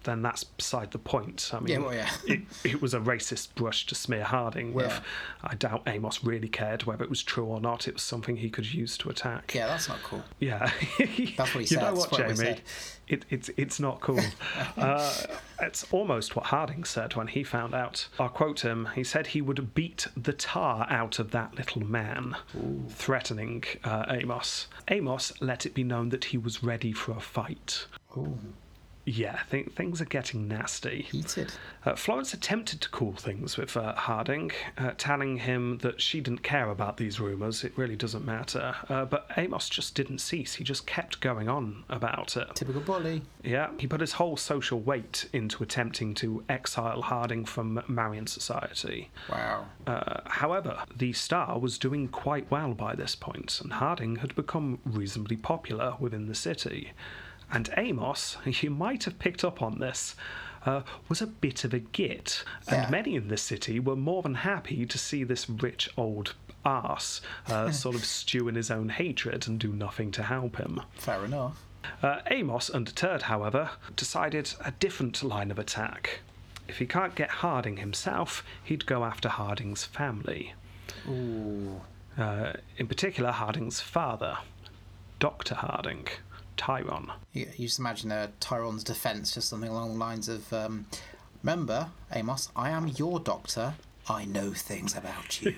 then that's beside the point. I mean, yeah, well, yeah. it, it was a racist brush to smear Harding with. Yeah. I doubt Amos really cared whether it was true or not. It was something he could use to attack. Yeah, that's not cool. Yeah. That's what he you said. You know what, that's Jamie? What it, it's, it's not cool. uh, it's almost what Harding said when he found out. I'll quote him. He said he would beat the tar out of that little man, Ooh. threatening uh, Amos. Amos let it be known that he was ready for a fight. Ooh. Yeah, th- things are getting nasty. Heated. Uh, Florence attempted to cool things with uh, Harding, uh, telling him that she didn't care about these rumours, it really doesn't matter. Uh, but Amos just didn't cease, he just kept going on about it. Typical bully. Yeah, he put his whole social weight into attempting to exile Harding from Marion Society. Wow. Uh, however, the Star was doing quite well by this point, and Harding had become reasonably popular within the city. And Amos, you might have picked up on this, uh, was a bit of a git. Yeah. And many in the city were more than happy to see this rich old arse uh, sort of stew in his own hatred and do nothing to help him. Fair enough. Uh, Amos, undeterred, however, decided a different line of attack. If he can't get Harding himself, he'd go after Harding's family. Ooh. Uh, in particular, Harding's father, Doctor Harding. Tyrone. You, you just imagine uh, Tyrone's defence, just something along the lines of, um, remember, Amos, I am your doctor. I know things about you.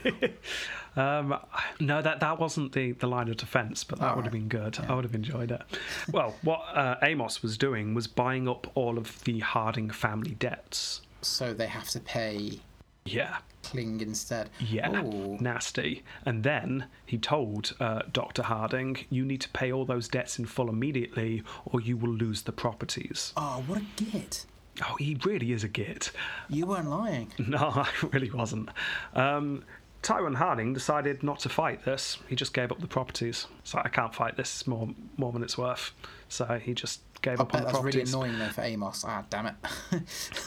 um, no, that that wasn't the, the line of defence, but that oh, would have been good. Yeah. I would have enjoyed it. Well, what uh, Amos was doing was buying up all of the Harding family debts. So they have to pay... Yeah. Kling instead. Yeah. Ooh. Nasty. And then he told uh, Doctor Harding, you need to pay all those debts in full immediately or you will lose the properties. Oh, what a git. Oh, he really is a git. You weren't lying. No, I really wasn't. Um, Tyrone Harding decided not to fight this. He just gave up the properties. So I can't fight this. It's more, more than it's worth. So he just... Gave up on the properties. That's really annoying though for Amos. Ah, damn it.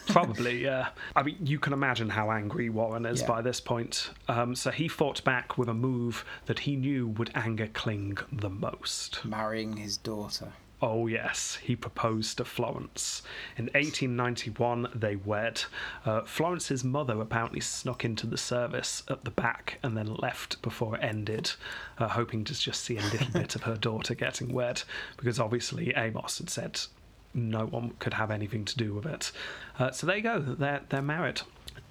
Probably, yeah. I mean, you can imagine how angry Warren is yeah. by this point. Um, so he fought back with a move that he knew would anger Kling the most. Marrying his daughter. Oh yes, he proposed to Florence. In eighteen ninety-one, they wed. Uh, Florence's mother apparently snuck into the service at the back and then left before it ended, uh, hoping to just see a little bit of her daughter getting wed, because obviously Amos had said no one could have anything to do with it. Uh, so there you go, they're, they're married.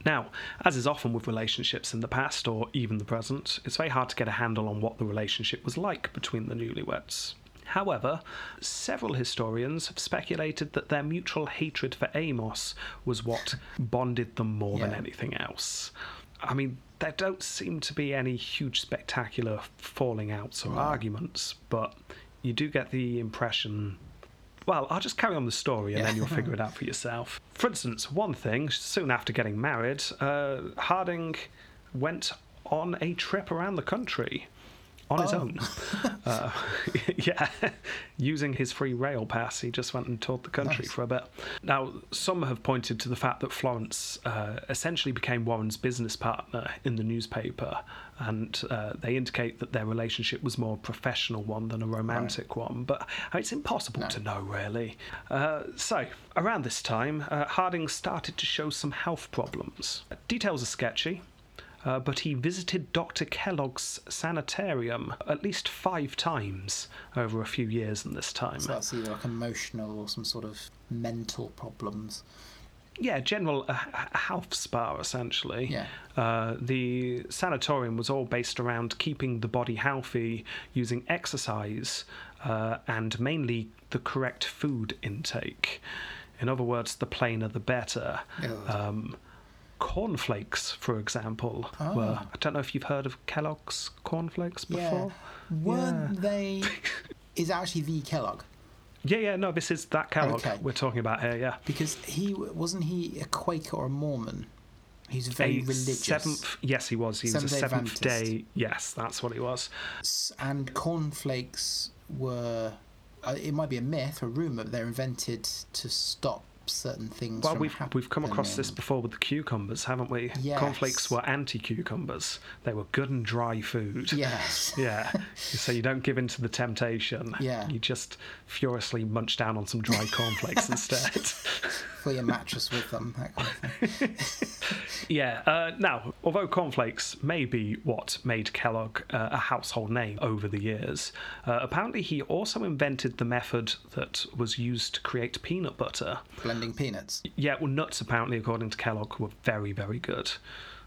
Now, as is often with relationships in the past or even the present, it's very hard to get a handle on what the relationship was like between the newlyweds. However, several historians have speculated that their mutual hatred for Amos was what bonded them more yeah. than anything else. I mean, there don't seem to be any huge spectacular falling outs or wow. arguments, but you do get the impression... Well, I'll just carry on the story and yeah. then you'll figure it out for yourself. For instance, one thing, soon after getting married, uh, Harding went on a trip around the country... On oh. his own. uh, yeah. Using his free rail pass, he just went and toured the country nice. for a bit. Now, some have pointed to the fact that Florence uh, essentially became Warren's business partner in the newspaper, and uh, they indicate that their relationship was more a professional one than a romantic right. one, but I mean, it's impossible no. to know, really. Uh, so, around this time, uh, Harding started to show some health problems. Details are sketchy. Uh, but he visited Doctor Kellogg's sanitarium at least five times over a few years in this time. So that's either like emotional or some sort of mental problems. Yeah, general uh, health spa, essentially. Yeah. Uh, the sanatorium was all based around keeping the body healthy, using exercise, uh, and mainly the correct food intake. In other words, the plainer the better. Um Cornflakes, for example, oh. were... I don't know if you've heard of Kellogg's cornflakes before. Yeah. Weren't yeah. they... Is actually the Kellogg? Yeah, yeah, no, this is that Kellogg okay. we're talking about here, yeah. Because he... Wasn't he a Quaker or a Mormon? He's very a religious. Seventh, yes, he was. He seventh was a Seventh Day... Yes, that's what he was. And cornflakes were... It might be a myth, a rumour, but they're invented to stop certain things. Well, from we've happening. We've come across this before with the cucumbers, haven't we? Yes. Cornflakes were anti-cucumbers. They were good and dry food. Yes. Yeah. So you don't give in to the temptation. Yeah. You just furiously munch down on some dry cornflakes instead. Fill your mattress with them. That kind of thing. Yeah. Uh, now, although cornflakes may be what made Kellogg uh, a household name over the years, uh, apparently he also invented the method that was used to create peanut butter. Blending peanuts? Yeah, well, nuts, apparently, according to Kellogg, were very, very good.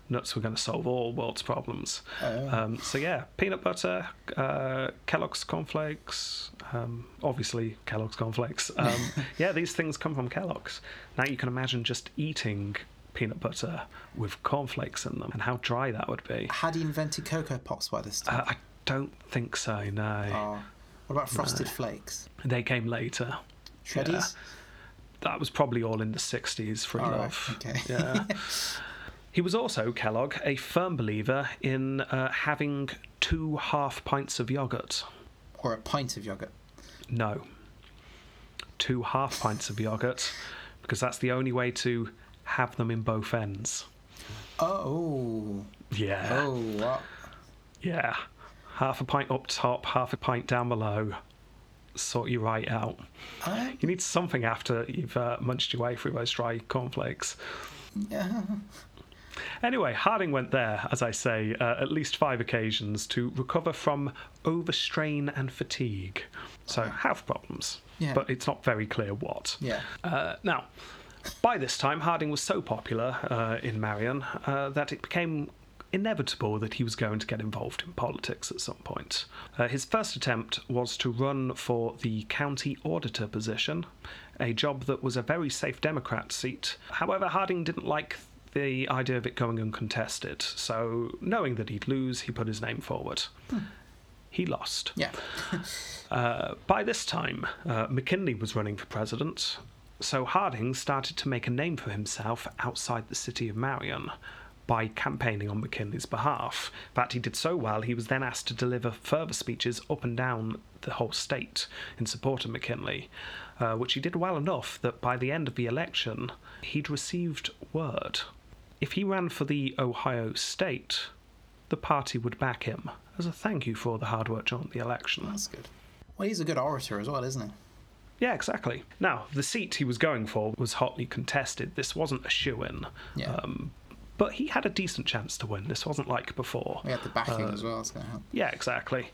Nuts were going to solve all world's problems. Oh. Um, so, yeah, peanut butter, uh, Kellogg's cornflakes, um, obviously Kellogg's cornflakes. Um, yeah, these things come from Kellogg's. Now you can imagine just eating peanut butter with cornflakes in them and how dry that would be. Had he invented Cocoa Pops by this time? Uh, I don't think so, no. Oh. What about Frosted no. Flakes? They came later. Shreddies? Yeah. That was probably all in the sixties, free all love. Right. Okay. Yeah. He was also, Kellogg, a firm believer in uh, having two half pints of yoghurt. Or a pint of yoghurt? No. Two half pints of yoghurt, because that's the only way to have them in both ends. Oh. Yeah. Oh, what? Yeah. Half a pint up top, half a pint down below. Sort you right out. Uh, you need something after you've uh, munched your way through those dry cornflakes. Yeah. Anyway, Harding went there, as I say, uh, at least five occasions to recover from overstrain and fatigue. So, have problems. Yeah. But it's not very clear what. Yeah. Uh, now, by this time, Harding was so popular uh, in Marion uh, that it became inevitable that he was going to get involved in politics at some point. Uh, his first attempt was to run for the county auditor position, a job that was a very safe Democrat seat. However, Harding didn't like the idea of it going uncontested, so knowing that he'd lose, he put his name forward. Hmm. He lost. Yeah. uh, by this time, uh, McKinley was running for president, so Harding started to make a name for himself outside the city of Marion, by campaigning on McKinley's behalf. In fact, he did so well, he was then asked to deliver further speeches up and down the whole state in support of McKinley, uh, which he did well enough that by the end of the election, he'd received word. If he ran for the Ohio state, the party would back him as a thank you for the hard work during the election. That's good. Well, he's a good orator as well, isn't he? Yeah, exactly. Now, the seat he was going for was hotly contested. This wasn't a shoo-in. Yeah. Um, But he had a decent chance to win. This wasn't like before. He had the backing uh, as well. That's going to help. Yeah, exactly.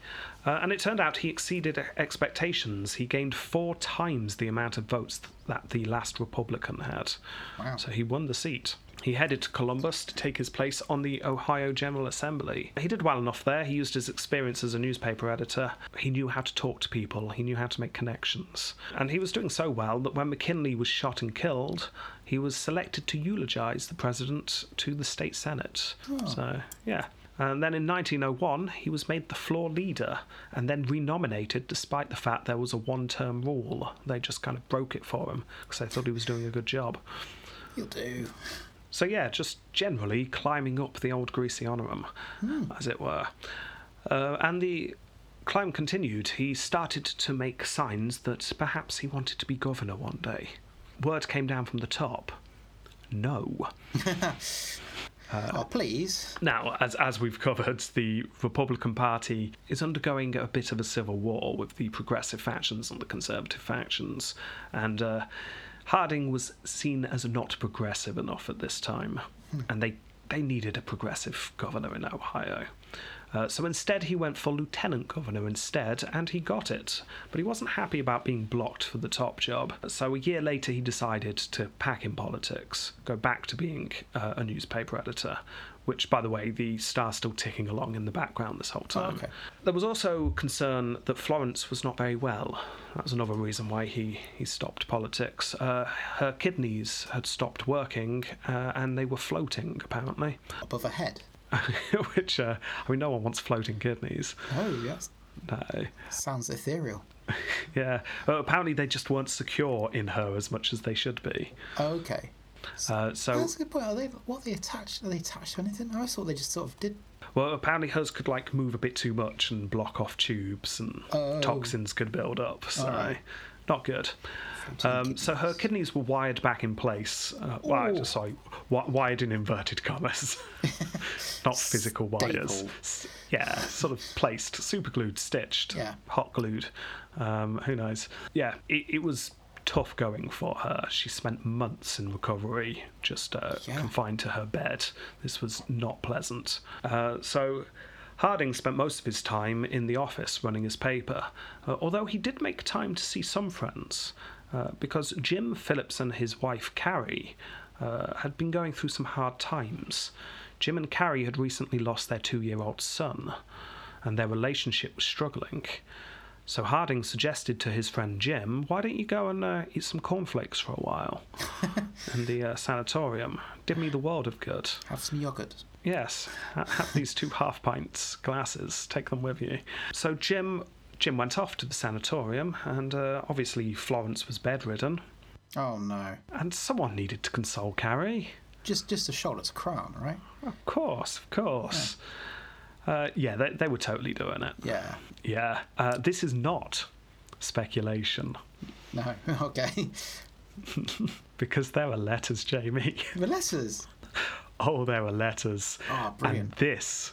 Uh, and it turned out he exceeded expectations. He gained four times the amount of votes th- that the last Republican had. Wow. So he won the seat. He headed to Columbus to take his place on the Ohio General Assembly. He did well enough there. He used his experience as a newspaper editor. He knew how to talk to people. He knew how to make connections. And he was doing so well that when McKinley was shot and killed, he was selected to eulogize the president to the state senate. Oh. So, yeah. And then in nineteen oh one, he was made the floor leader and then renominated despite the fact there was a one-term rule. They just kind of broke it for him because they thought he was doing a good job. He'll do. So, yeah, just generally climbing up the old greasy honorum, mm. as it were. Uh, and the climb continued. He started to make signs that perhaps he wanted to be governor one day. Word came down from the top. No. Uh, oh, please. Now, as as we've covered, the Republican Party is undergoing a bit of a civil war with the progressive factions and the conservative factions. And uh, Harding was seen as not progressive enough at this time. Hmm. And they, they needed a progressive governor in Ohio. Uh, so instead, he went for lieutenant governor instead, and he got it. But he wasn't happy about being blocked for the top job. So a year later, he decided to pack in politics, go back to being uh, a newspaper editor, which, by the way, the star's still ticking along in the background this whole time. Oh, okay. There was also concern that Florence was not very well. That was another reason why he, he stopped politics. Uh, her kidneys had stopped working, uh, and they were floating, apparently. Above her head? Which, uh, I mean, no one wants floating kidneys. Oh, yes. No. Sounds ethereal. Yeah. Well, apparently they just weren't secure in her as much as they should be. Okay. So, uh, so that's a good point. Are they, what are they attached? Are they attached to anything? I thought they just sort of did. Well, apparently hers could, like, move a bit too much and block off tubes and oh. toxins could build up. So, oh. not good. Um, so her kidneys were wired back in place. Uh, well, sorry, w- wired in inverted commas. Not physical wires. S- yeah, sort of placed, superglued, stitched, yeah. hot glued. Um, who knows? Yeah, it, it was tough going for her. She spent months in recovery, just uh, yeah. confined to her bed. This was not pleasant. Uh, so... Harding spent most of his time in the office running his paper, uh, although he did make time to see some friends, uh, because Jim Phillips and his wife Carrie uh, had been going through some hard times. Jim and Carrie had recently lost their two-year-old son, and their relationship was struggling. So Harding suggested to his friend Jim, why don't you go and uh, eat some cornflakes for a while in the uh, sanatorium? Did me the world of good. Have some yoghurt. Yes, have these two half-pint glasses. Take them with you. So Jim Jim went off to the sanatorium, and uh, obviously Florence was bedridden. Oh, no. And someone needed to console Carrie. Just just a shoulder to cry on, right? Of course, of course. Yeah. Uh, yeah, they, they were totally doing it. Yeah. Yeah. Uh, this is not speculation. No, okay. Because there were letters, Jamie. There were letters? Oh, there were letters. Oh, brilliant. And this,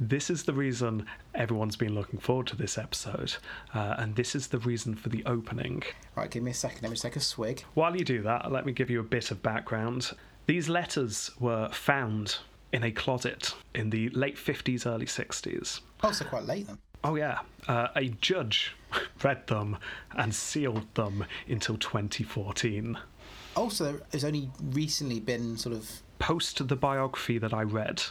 this is the reason everyone's been looking forward to this episode. Uh, and this is the reason for the opening. Right, give me a second. Let me take a swig. While you do that, let me give you a bit of background. These letters were found in a closet in the late fifties, early sixties. Oh, so quite late then. Oh, yeah. Uh, a judge read them and sealed them until twenty fourteen. Oh, so it's only recently been sort of... Post the biography that I read.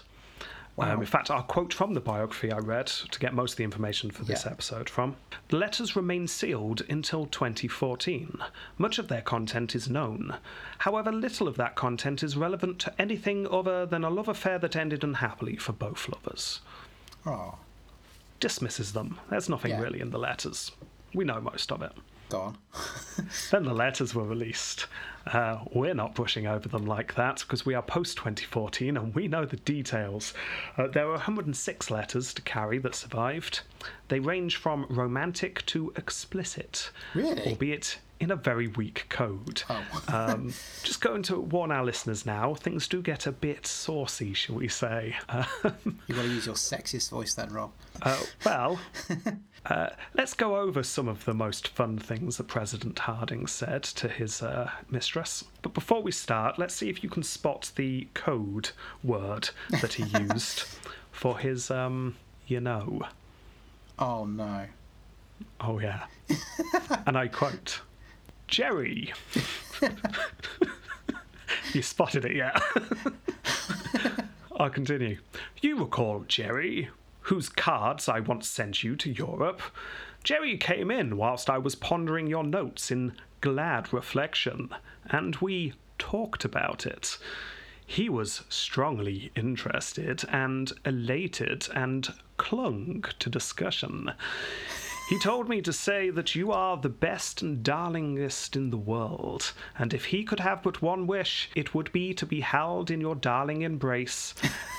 Wow. Um, in fact, I'll quote from the biography I read to get most of the information for this yeah. episode from. The letters remain sealed until twenty fourteen. Much of their content is known. However, little of that content is relevant to anything other than a love affair that ended unhappily for both lovers. Oh. Dismisses them. There's nothing yeah. really in the letters. We know most of it. Go on. Then the letters were released. Uh, we're not brushing over them like that because we are post-twenty fourteen and we know the details. Uh, there were one hundred six letters to Carrie that survived. They range from romantic to explicit. Really? Albeit in a very weak code. Oh. um, just going to warn our listeners now, things do get a bit saucy, shall we say. Um, You've got to use your sexiest voice then, Rob. Uh, well, uh, let's go over some of the most fun things that President Harding said to his uh, mistress. But before we start, let's see if you can spot the code word that he used for his, um, you know. Oh, no. Oh, yeah. And I quote... Jerry. You spotted it, yeah. I'll continue. You recall Jerry, whose cards I once sent you to Europe. Jerry came in whilst I was pondering your notes in glad reflection, and we talked about it. He was strongly interested and elated and clung to discussion. He told me to say that you are the best and darlingest in the world, and if he could have but one wish, it would be to be held in your darling embrace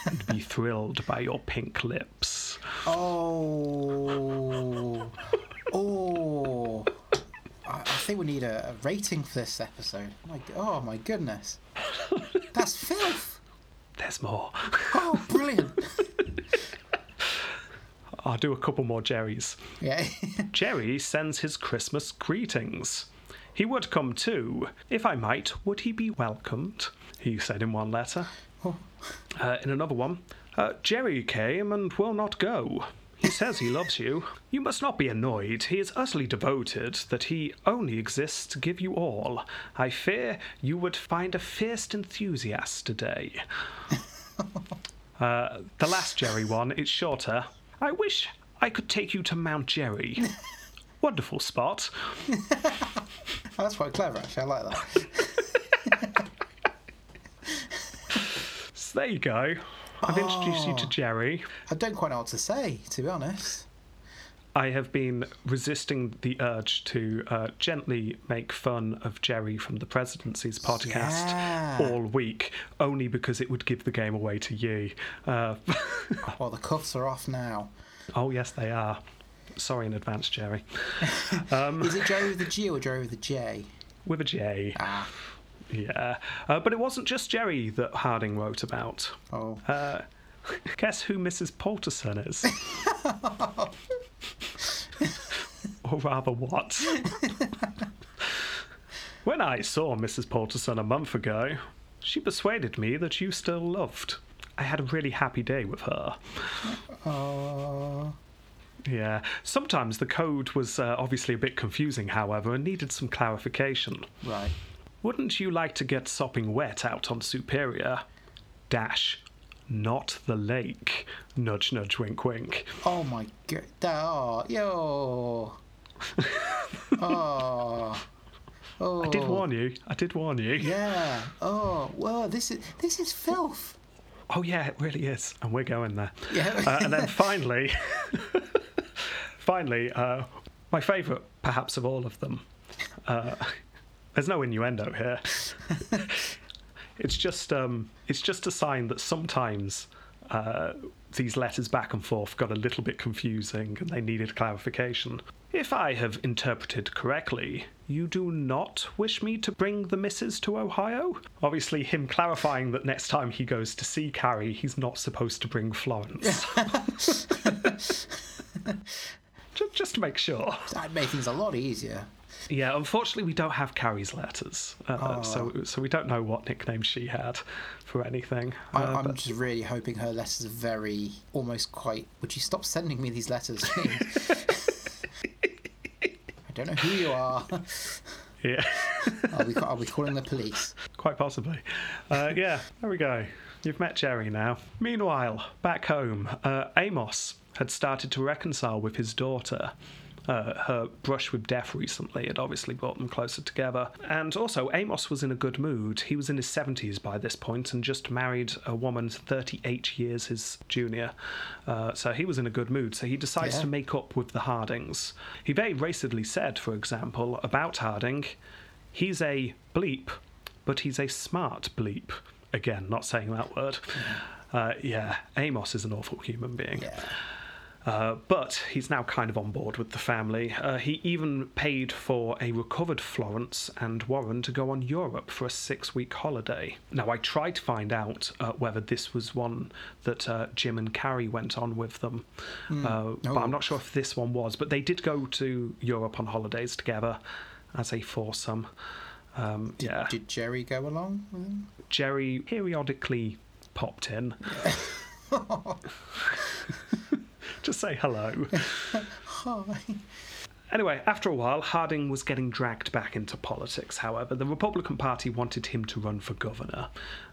and be thrilled by your pink lips. Oh. Oh. I think we need a rating for this episode. Oh, my goodness. That's filth. There's more. Oh, brilliant. I'll do a couple more Jerry's. Yeah. Jerry sends his Christmas greetings. He would come too. If I might, would he be welcomed? He said in one letter. Oh. Uh, in another one, uh, Jerry came and will not go. He says he loves you. You must not be annoyed. He is utterly devoted, that he only exists to give you all. I fear you would find a fierce enthusiast today. uh, the last Jerry one, it's shorter. I wish I could take you to Mount Jerry. Wonderful spot. That's quite clever, actually. I like that. So there you go. I've oh, introduced you to Jerry. I don't quite know what to say, to be honest. I have been resisting the urge to uh, gently make fun of Jerry from the Presidency's podcast yeah. all week, only because it would give the game away to you. Uh, well, the cuffs are off now. Oh, yes, they are. Sorry in advance, Jerry. Um, Is it Jerry with a G or Jerry with a J? with a J. Ah. Yeah. Uh, but it wasn't just Jerry that Harding wrote about. Oh. Uh, guess who Missus Poulterson is? Or rather, what? When I saw Missus Poulterson a month ago, she persuaded me that you still loved. I had a really happy day with her. Oh. Yeah. Sometimes the code was uh, obviously a bit confusing, however, and needed some clarification. Right. Wouldn't you like to get sopping wet out on Superior? Dash. Not the lake. Nudge, nudge, wink, wink. Oh, my God. Oh, yo. Oh. Oh. I did warn you. I did warn you. Yeah. Oh, well, this is this is filth. Oh, yeah, it really is. And we're going there. Yeah. uh, and then finally, finally, uh, my favourite, perhaps, of all of them. Uh, there's no innuendo here. It's just um, it's just a sign that sometimes uh, these letters back and forth got a little bit confusing and they needed clarification. If I have interpreted correctly, you do not wish me to bring the missus to Ohio? Obviously, him clarifying that next time he goes to see Carrie, he's not supposed to bring Florence. just, just to make sure. That'd make things a lot easier. Yeah, unfortunately, we don't have Carrie's letters, uh, oh. so so we don't know what nickname she had for anything. I, uh, I'm but... just really hoping her letters are very, almost quite, would you stop sending me these letters? I don't know who you are. Yeah. Are we, are we calling the police? Quite possibly. Uh, yeah, there we go. You've met Jerry now. Meanwhile, back home, uh, Amos had started to reconcile with his daughter. Uh, her brush with death recently had obviously brought them closer together. And also, Amos was in a good mood. He was in his seventies by this point and just married a woman thirty-eight years his junior. Uh, so he was in a good mood. So he decides yeah. to make up with the Hardings. He very racedly said, for example, about Harding, he's a bleep, but he's a smart bleep. Again, not saying that word. Uh, yeah, Amos is an awful human being. Yeah. Uh, but he's now kind of on board with the family. Uh, he even paid for a recovered Florence and Warren to go on Europe for a six-week holiday. Now, I tried to find out uh, whether this was one that uh, Jim and Carrie went on with them, mm. uh, oh. but I'm not sure if this one was. But they did go to Europe on holidays together as a foursome. Um, did, yeah. did Jerry go along with him? Jerry periodically popped in. Just say hello. Hi. Anyway, after a while, Harding was getting dragged back into politics, however. The Republican Party wanted him to run for governor.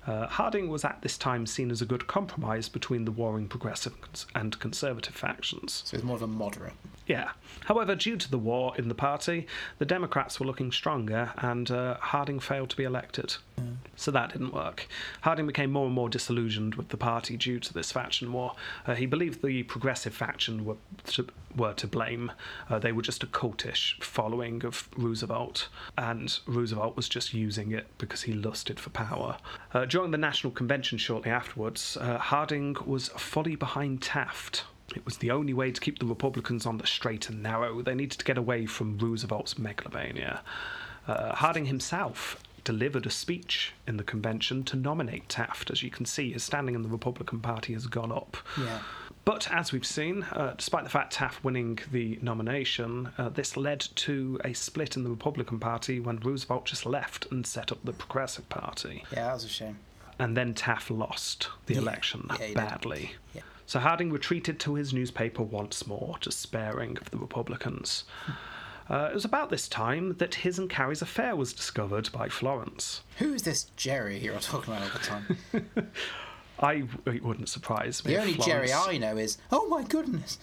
Uh, Harding was at this time seen as a good compromise between the warring progressive and conservative factions. So he's more of a moderate. Yeah. However, due to the war in the party, the Democrats were looking stronger and uh, Harding failed to be elected. Mm. So that didn't work. Harding became more and more disillusioned with the party due to this faction war. Uh, he believed the progressive faction were to, were to blame. Uh, they were just a cultish following of Roosevelt, and Roosevelt was just using it because he lusted for power. Uh, during the National Convention shortly afterwards, uh, Harding was fully behind Taft. It was the only way to keep the Republicans on the straight and narrow. They needed to get away from Roosevelt's megalomania. Uh, Harding himself delivered a speech in the convention to nominate Taft. As you can see, his standing in the Republican Party has gone up. Yeah. But as we've seen, uh, despite the fact Taft winning the nomination, uh, this led to a split in the Republican Party when Roosevelt just left and set up the Progressive Party. Yeah, that was a shame. And then Taft lost the yeah. election yeah, badly. Yeah. So Harding retreated to his newspaper once more, despairing of the Republicans. Uh, it was about this time that his and Carrie's affair was discovered by Florence. Who is this Jerry you're talking about all the time? I it wouldn't surprise me. The only Florence. Jerry I know is, oh my goodness.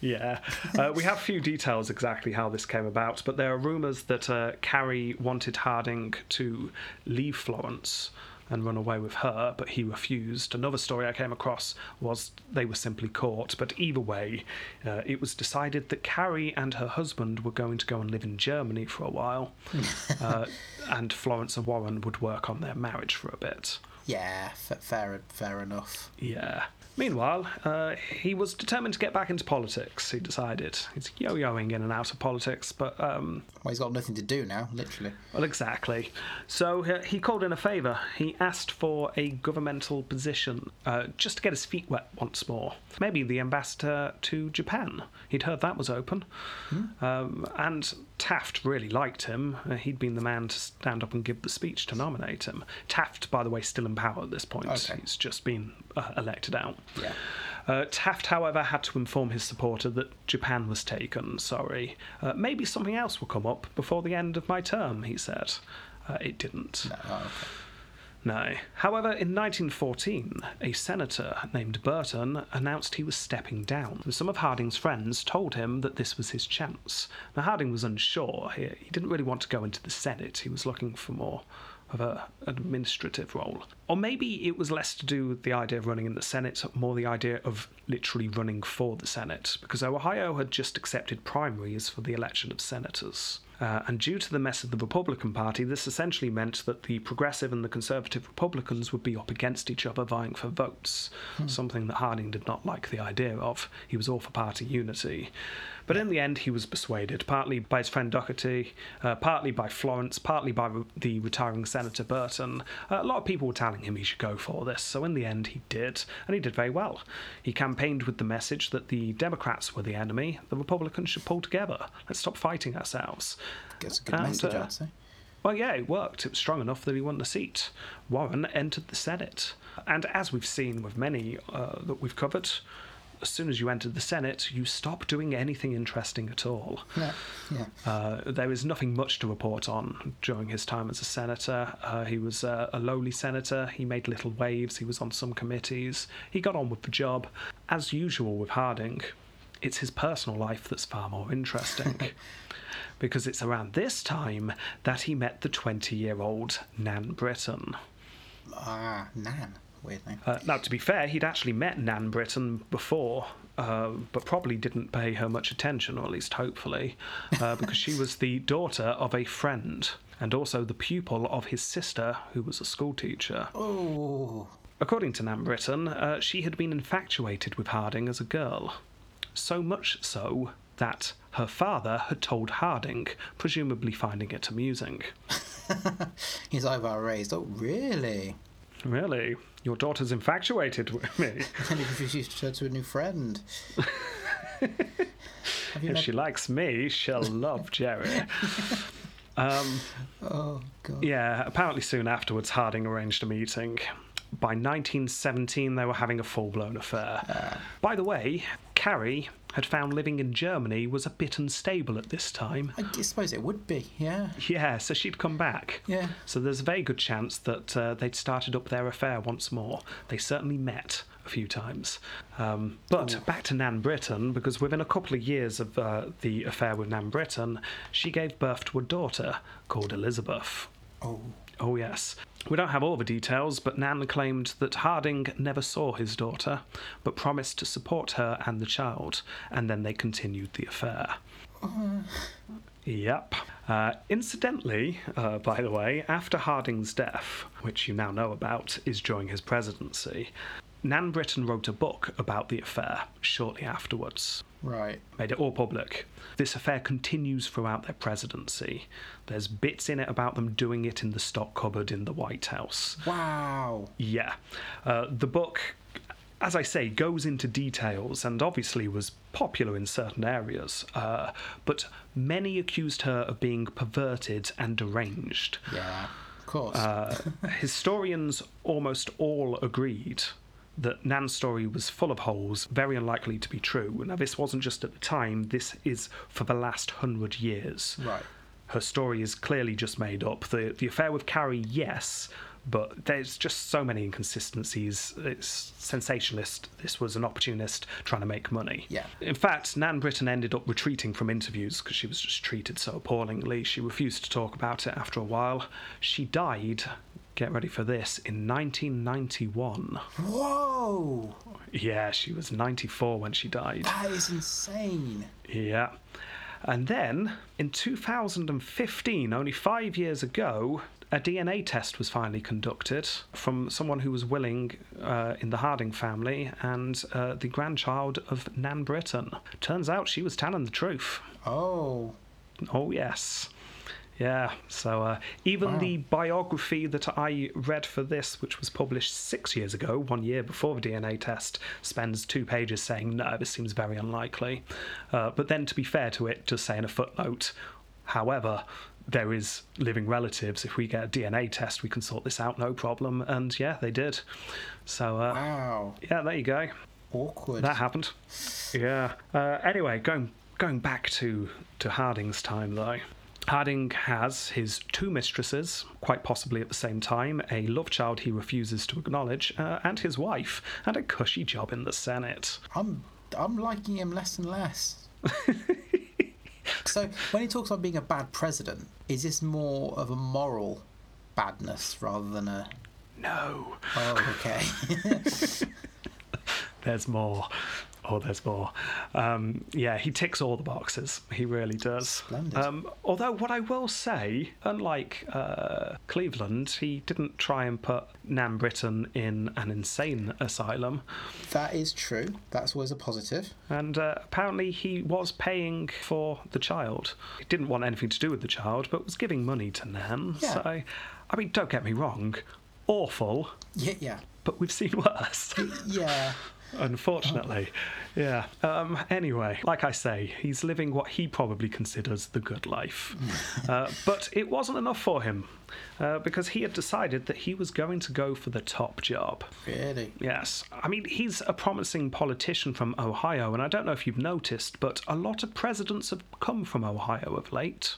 Yeah. Uh, we have few details exactly how this came about, but there are rumours that uh, Carrie wanted Harding to leave Florence and run away with her, but he refused. Another story I came across was they were simply caught, but either way, uh, it was decided that Carrie and her husband were going to go and live in Germany for a while, uh, and Florence and Warren would work on their marriage for a bit. Yeah, f- fair, fair enough. Yeah. Meanwhile, uh, he was determined to get back into politics, he decided. He's yo-yoing in and out of politics, but... Um, well, he's got nothing to do now, literally. Well, exactly. So uh, he called in a favour. He asked for a governmental position, uh, just to get his feet wet once more. Maybe the ambassador to Japan. He'd heard that was open. Mm. Um, and Taft really liked him. Uh, he'd been the man to stand up and give the speech to nominate him. Taft, by the way, still in power at this point. Okay. He's just been uh, elected out. Yeah. Uh, Taft, however, had to inform his supporter that Japan was taken, sorry. Uh, maybe something else will come up before the end of my term, he said. Uh, it didn't. No, oh, okay. No. However, in nineteen fourteen, a senator named Burton announced he was stepping down. Some of Harding's friends told him that this was his chance. Now, Harding was unsure. He, he didn't really want to go into the Senate. He was looking for more of an administrative role. Or maybe it was less to do with the idea of running in the Senate, more the idea of literally running for the Senate, because Ohio had just accepted primaries for the election of senators. Uh, and due to the mess of the Republican Party, this essentially meant that the Progressive and the Conservative Republicans would be up against each other vying for votes, hmm. something that Harding did not like the idea of. He was all for party unity. But in the end, he was persuaded, partly by his friend Daugherty, uh, partly by Florence, partly by re- the retiring Senator Burton. Uh, a lot of people were telling him he should go for this, so in the end he did, and he did very well. He campaigned with the message that the Democrats were the enemy, the Republicans should pull together, let's stop fighting ourselves. That's a good and, message, uh, I'd say. Well, yeah, it worked. It was strong enough that he won the seat. Warren entered the Senate. And as we've seen with many uh, that we've covered, as soon as you entered the Senate, you stop doing anything interesting at all. Yeah, yeah. Uh, there is nothing much to report on during his time as a senator. Uh, he was uh, a lowly senator. He made little waves. He was on some committees. He got on with the job. As usual with Harding, it's his personal life that's far more interesting. Because it's around this time that he met the twenty-year-old Nan Britton. Ah, uh, Nan. Weird thing. Uh, now, to be fair, he'd actually met Nan Britton before, uh, but probably didn't pay her much attention, or at least hopefully, uh, because she was the daughter of a friend and also the pupil of his sister, who was a schoolteacher. Oh. According to Nan Britton, uh, she had been infatuated with Harding as a girl, so much so that her father had told Harding, presumably finding it amusing. His eyebrow raised. Oh, really? Really? Your daughter's infatuated with me. And introduced her to a new friend. If not... she likes me, she'll love Jerry. um, oh, God. Yeah, apparently soon afterwards, Harding arranged a meeting. By nineteen seventeen, they were having a full-blown affair. Uh. By the way, Carrie had found living in Germany was a bit unstable at this time. I suppose it would be, yeah. Yeah, so she'd come back. Yeah. So there's a very good chance that uh, they'd started up their affair once more. They certainly met a few times. Um, but Ooh. Back to Nan Britton, because within a couple of years of uh, the affair with Nan Britton, she gave birth to a daughter called Elizabeth. Oh. Oh, yes. We don't have all the details, but Nan claimed that Harding never saw his daughter, but promised to support her and the child, and then they continued the affair. Uh. Yep. Uh, incidentally, uh, by the way, after Harding's death, which you now know about, is during his presidency, Nan Britton wrote a book about the affair shortly afterwards. Right. Made it all public. This affair continues throughout their presidency. There's bits in it about them doing it in the stock cupboard in the White House. Wow. Yeah. Uh, the book, as I say, goes into details and obviously was popular in certain areas, uh, but many accused her of being perverted and deranged. Yeah, of course. Uh, historians almost all agreed that Nan's story was full of holes, very unlikely to be true. Now, this wasn't just at the time, this is for the last hundred years. Right. Her story is clearly just made up. The the affair with Carrie, yes, but there's just so many inconsistencies. It's sensationalist. This was an opportunist trying to make money. Yeah. In fact, Nan Britton ended up retreating from interviews because she was just treated so appallingly. She refused to talk about it after a while. She died, get ready for this, in nineteen ninety-one. Whoa! Yeah, she was ninety-four when she died. That is insane. Yeah. And then, in two thousand fifteen, only five years ago, a D N A test was finally conducted from someone who was willing uh, in the Harding family and uh, the grandchild of Nan Britton. Turns out she was telling the truth. Oh. Oh, yes. Yeah, so uh, even wow. the biography that I read for this, which was published six years ago, one year before the D N A test, spends two pages saying, no, this seems very unlikely. Uh, but then, to be fair to it, just say in a footnote, however, there is living relatives. If we get a D N A test, we can sort this out, no problem. And yeah, they did. So, uh, wow. Yeah, there you go. Awkward. That happened. Yeah. Uh, anyway, going going back to, to Harding's time, though. Harding has his two mistresses, quite possibly at the same time, a love child he refuses to acknowledge, uh, and his wife, and a cushy job in the Senate. I'm I'm liking him less and less. So when he talks about being a bad president, is this more of a moral badness rather than a... No. Oh, okay. There's more. Oh, there's more. Um, yeah, he ticks all the boxes. He really does. Splendid. Um, although what I will say, unlike uh, Cleveland, he didn't try and put Nan Britton in an insane asylum. That is true. That's always a positive. And uh, apparently he was paying for the child. He didn't want anything to do with the child, but was giving money to Nan. Yeah. So, I mean, don't get me wrong. Awful. Yeah, yeah. But we've seen worse. Yeah. Unfortunately. Oh. Yeah. Um, anyway, like I say, he's living what he probably considers the good life. uh, but it wasn't enough for him uh, because he had decided that he was going to go for the top job. Really? Yes. I mean, he's a promising politician from Ohio, and I don't know if you've noticed, but a lot of presidents have come from Ohio of late.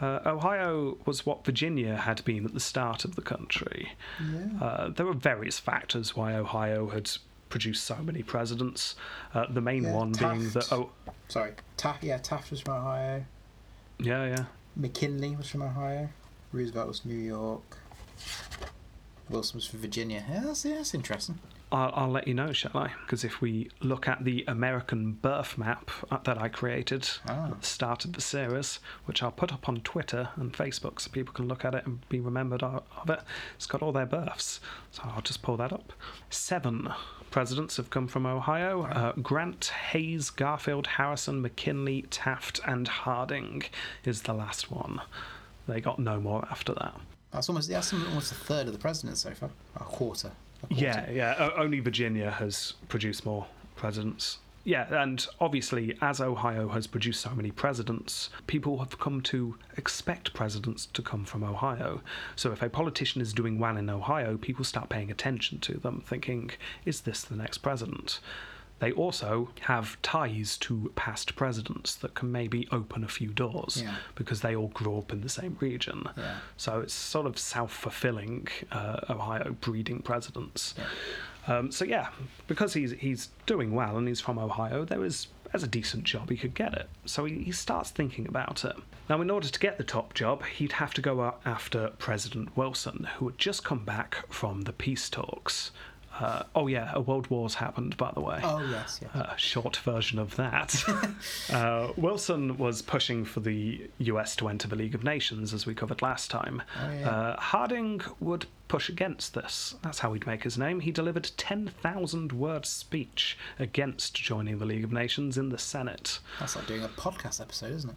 Uh, Ohio was what Virginia had been at the start of the country. Yeah. Uh, there were various factors why Ohio had produced so many presidents. Uh, the main yeah, one Taft. being that oh, sorry, Taft. Yeah, Taft was from Ohio. Yeah, yeah. McKinley was from Ohio. Roosevelt was New York. Wilson was from Virginia. Yeah, that's, yeah, that's interesting. I'll, I'll let you know, shall I? Because if we look at the American birth map that I created ah. at the start of the series, which I'll put up on Twitter and Facebook so people can look at it and be remembered of it, it's got all their births. So I'll just pull that up. Seven presidents have come from Ohio. Uh, Grant, Hayes, Garfield, Harrison, McKinley, Taft, and Harding is the last one. They got no more after that. That's almost, that's almost a third of the presidents so far. A quarter. Yeah, yeah. O- only Virginia has produced more presidents. Yeah, and obviously, as Ohio has produced so many presidents, people have come to expect presidents to come from Ohio. So if a politician is doing well in Ohio, people start paying attention to them, thinking, is this the next president? They also have ties to past presidents that can maybe open a few doors yeah. because they all grew up in the same region. Yeah. So it's sort of self-fulfilling, uh, Ohio breeding presidents. Yeah. Um, so yeah, because he's he's doing well and he's from Ohio, there is as a decent job he could get it. So he, he starts thinking about it. Now, in order to get the top job, he'd have to go out after President Wilson, who had just come back from the peace talks. Uh, oh, yeah, a world war's happened, by the way. Oh, yes, yes. A uh, short version of that. uh, Wilson was pushing for the U S to enter the League of Nations, as we covered last time. Oh, yeah. uh, Harding would push against this. That's how he'd make his name. He delivered a ten thousand word speech against joining the League of Nations in the Senate. That's like doing a podcast episode, isn't it?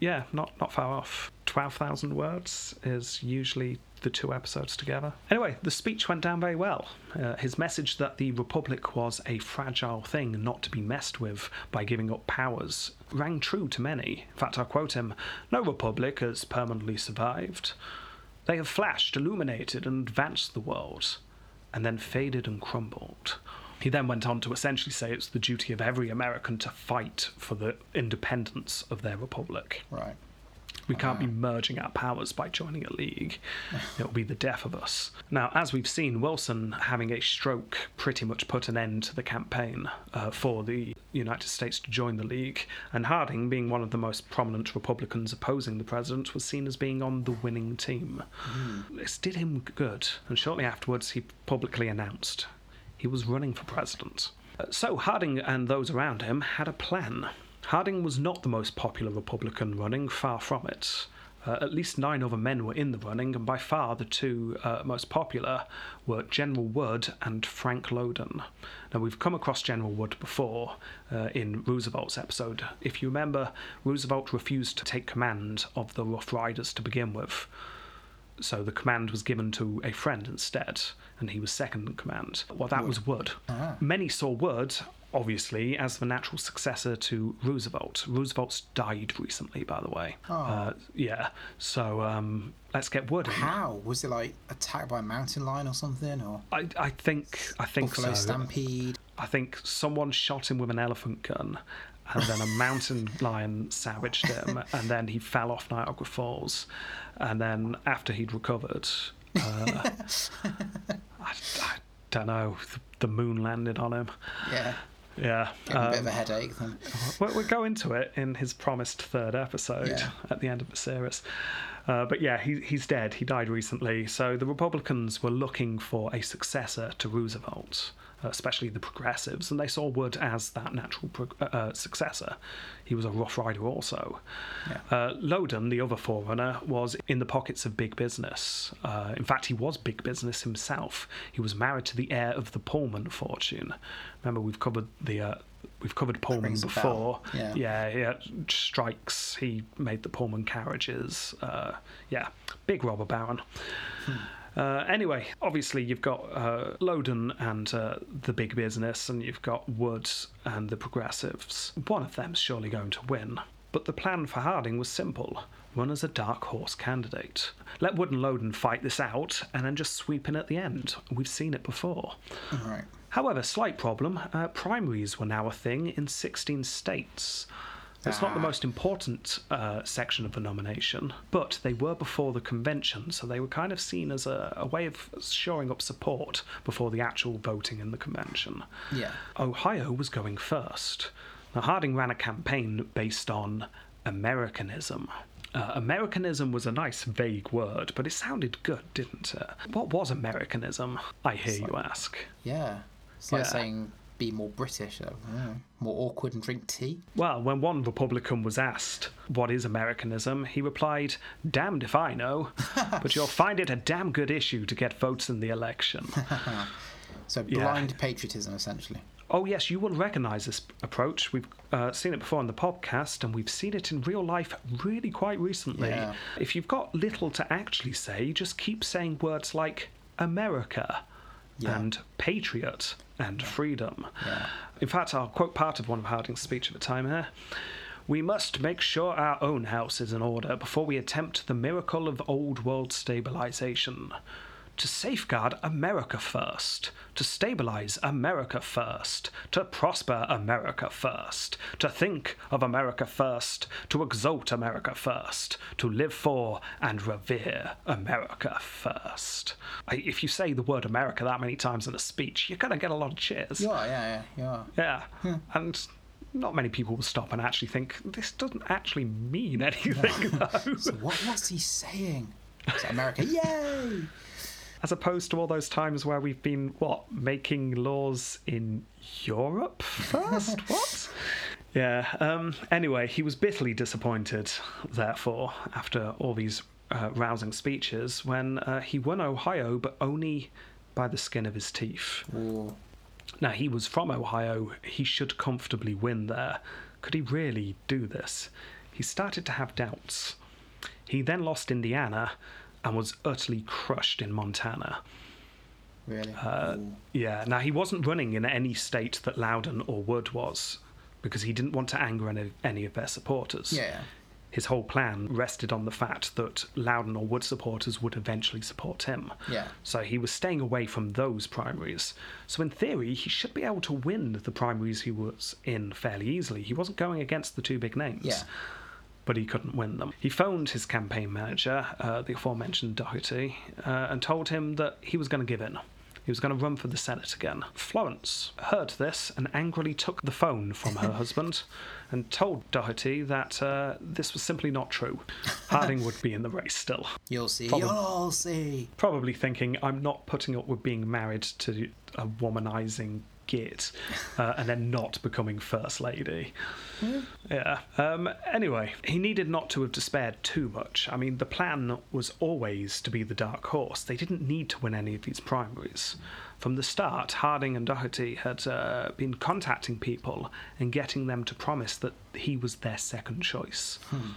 Yeah, not, not far off. twelve thousand words is usually the two episodes together. Anyway, the speech went down very well. Uh, his message that the Republic was a fragile thing not to be messed with by giving up powers rang true to many. In fact, I'll quote him, "No Republic has permanently survived. They have flashed, illuminated, and advanced the world, and then faded and crumbled." He then went on to essentially say it's the duty of every American to fight for the independence of their republic. Right. We can't be merging our powers by joining a league. It'll be the death of us. Now, as we've seen, Wilson, having a stroke, pretty much put an end to the campaign uh, for the United States to join the league. And Harding, being one of the most prominent Republicans opposing the president, was seen as being on the winning team. Mm. This did him good. And shortly afterwards, he publicly announced he was running for president. Uh, so Harding and those around him had a plan. Harding was not the most popular Republican running, far from it. Uh, at least nine other men were in the running, and by far the two uh, most popular were General Wood and Frank Lowden. Now, we've come across General Wood before uh, in Roosevelt's episode. If you remember, Roosevelt refused to take command of the Rough Riders to begin with, so the command was given to a friend instead, and he was second in command. Well, that Wood. was Wood. Ah. Many saw Wood, obviously, as the natural successor to Roosevelt. Roosevelt's died recently, by the way. Oh. Uh, yeah, so um, let's get Wood in. How? Was it, like, attacked by a mountain lion or something? Or I, I think, I think Buffalo so. Stampede? I think someone shot him with an elephant gun, and then a mountain lion savaged him, and then he fell off Niagara Falls. And then after he'd recovered, uh, I, I don't know, the moon landed on him. Yeah. Yeah. Gave him um, a bit of a headache then. We'll, we'll go into it in his promised third episode yeah. at the end of the series. Uh, but yeah, he, he's dead. He died recently. So the Republicans were looking for a successor to Roosevelt, especially the progressives, and they saw Wood as that natural pro- uh, successor. He was a Rough Rider also. Yeah. Uh, Lowden, the other forerunner, was in the pockets of big business. Uh, in fact, he was big business himself. He was married to the heir of the Pullman fortune. Remember, we've covered the uh, we've covered Pullman before. Yeah. yeah, yeah. Strikes. He made the Pullman carriages. Uh, yeah, big robber baron. Hmm. Uh, anyway, obviously you've got uh, Lowden and uh, the big business, and you've got Wood and the progressives. One of them's surely going to win. But the plan for Harding was simple. Run as a dark horse candidate. Let Wood and Lowden fight this out, and then just sweep in at the end. We've seen it before. All right. However, slight problem, uh, primaries were now a thing in sixteen states. It's not the most important uh, section of the nomination, but they were before the convention, so they were kind of seen as a, a way of shoring up support before the actual voting in the convention. Yeah. Ohio was going first. Now, Harding ran a campaign based on Americanism. Uh, Americanism was a nice vague word, but it sounded good, didn't it? What was Americanism, I hear it's you like, ask? Yeah. It's like yeah. saying... be more British, though. Yeah. More awkward and drink tea. Well, when one Republican was asked, what is Americanism? He replied, damned if I know, but you'll find it a damn good issue to get votes in the election. So blind yeah. patriotism, essentially. Oh, yes, you will recognise this approach. We've uh, seen it before on the podcast, and we've seen it in real life really quite recently. Yeah. If you've got little to actually say, just keep saying words like America yeah. and patriot and freedom. Yeah. In fact, I'll quote part of one of Harding's speech at the time here. We must make sure our own house is in order before we attempt the miracle of old world stabilization. To safeguard America first. To stabilize America first. To prosper America first. To think of America first. To exalt America first. To live for and revere America first. If you say the word America that many times in a speech, you're going to get a lot of cheers. You are, yeah, yeah, you are. Yeah. Hmm. And not many people will stop and actually think, this doesn't actually mean anything, no. though. So what, what's he saying? It's America, yay! As opposed to all those times where we've been, what, making laws in Europe first? What? Yeah. Um, anyway, he was bitterly disappointed, therefore, after all these uh, rousing speeches, when uh, he won Ohio, but only by the skin of his teeth. Ooh. Now, he was from Ohio. He should comfortably win there. Could he really do this? He started to have doubts. He then lost Indiana, and was utterly crushed in Montana. Really? Uh, yeah. Now, he wasn't running in any state that Lowden or Wood was, because he didn't want to anger any, any of their supporters. Yeah. His whole plan rested on the fact that Lowden or Wood supporters would eventually support him. Yeah. So he was staying away from those primaries. So in theory, he should be able to win the primaries he was in fairly easily. He wasn't going against the two big names. Yeah. But he couldn't win them. He phoned his campaign manager, uh, the aforementioned Daugherty, uh, and told him that he was going to give in. He was going to run for the Senate again. Florence heard this and angrily took the phone from her husband and told Daugherty that uh, this was simply not true. Harding would be in the race still. You'll see. Probably, You'll see. Probably thinking, I'm not putting up with being married to a womanizing fuck it, uh, and then not becoming First Lady. Mm. Yeah. Um, anyway, he needed not to have despaired too much. I mean, the plan was always to be the dark horse. They didn't need to win any of these primaries. From the start, Harding and Daugherty had uh, been contacting people and getting them to promise that he was their second choice. Hmm.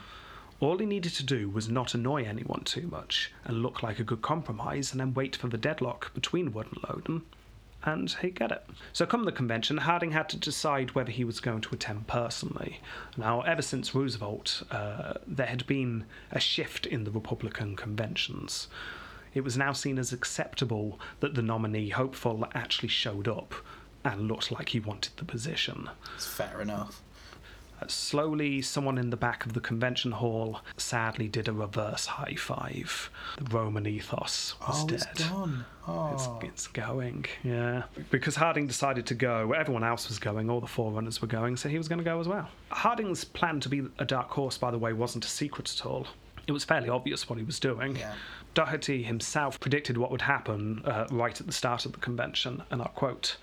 All he needed to do was not annoy anyone too much and look like a good compromise and then wait for the deadlock between Wood and Lowden, and he'd get it. So come the convention, Harding had to decide whether he was going to attend personally. Now, ever since Roosevelt, uh, there had been a shift in the Republican conventions. It was now seen as acceptable that the nominee hopeful actually showed up and looked like he wanted the position. That's fair enough. Uh, slowly, someone in the back of the convention hall sadly did a reverse high five. The Roman ethos was oh, dead. It's gone. Oh. It's, it's going, yeah. Because Harding decided to go, everyone else was going, all the forerunners were going, so he was going to go as well. Harding's plan to be a dark horse, by the way, wasn't a secret at all. It was fairly obvious what he was doing. Yeah. Daugherty himself predicted what would happen uh, right at the start of the convention, and I'll quote,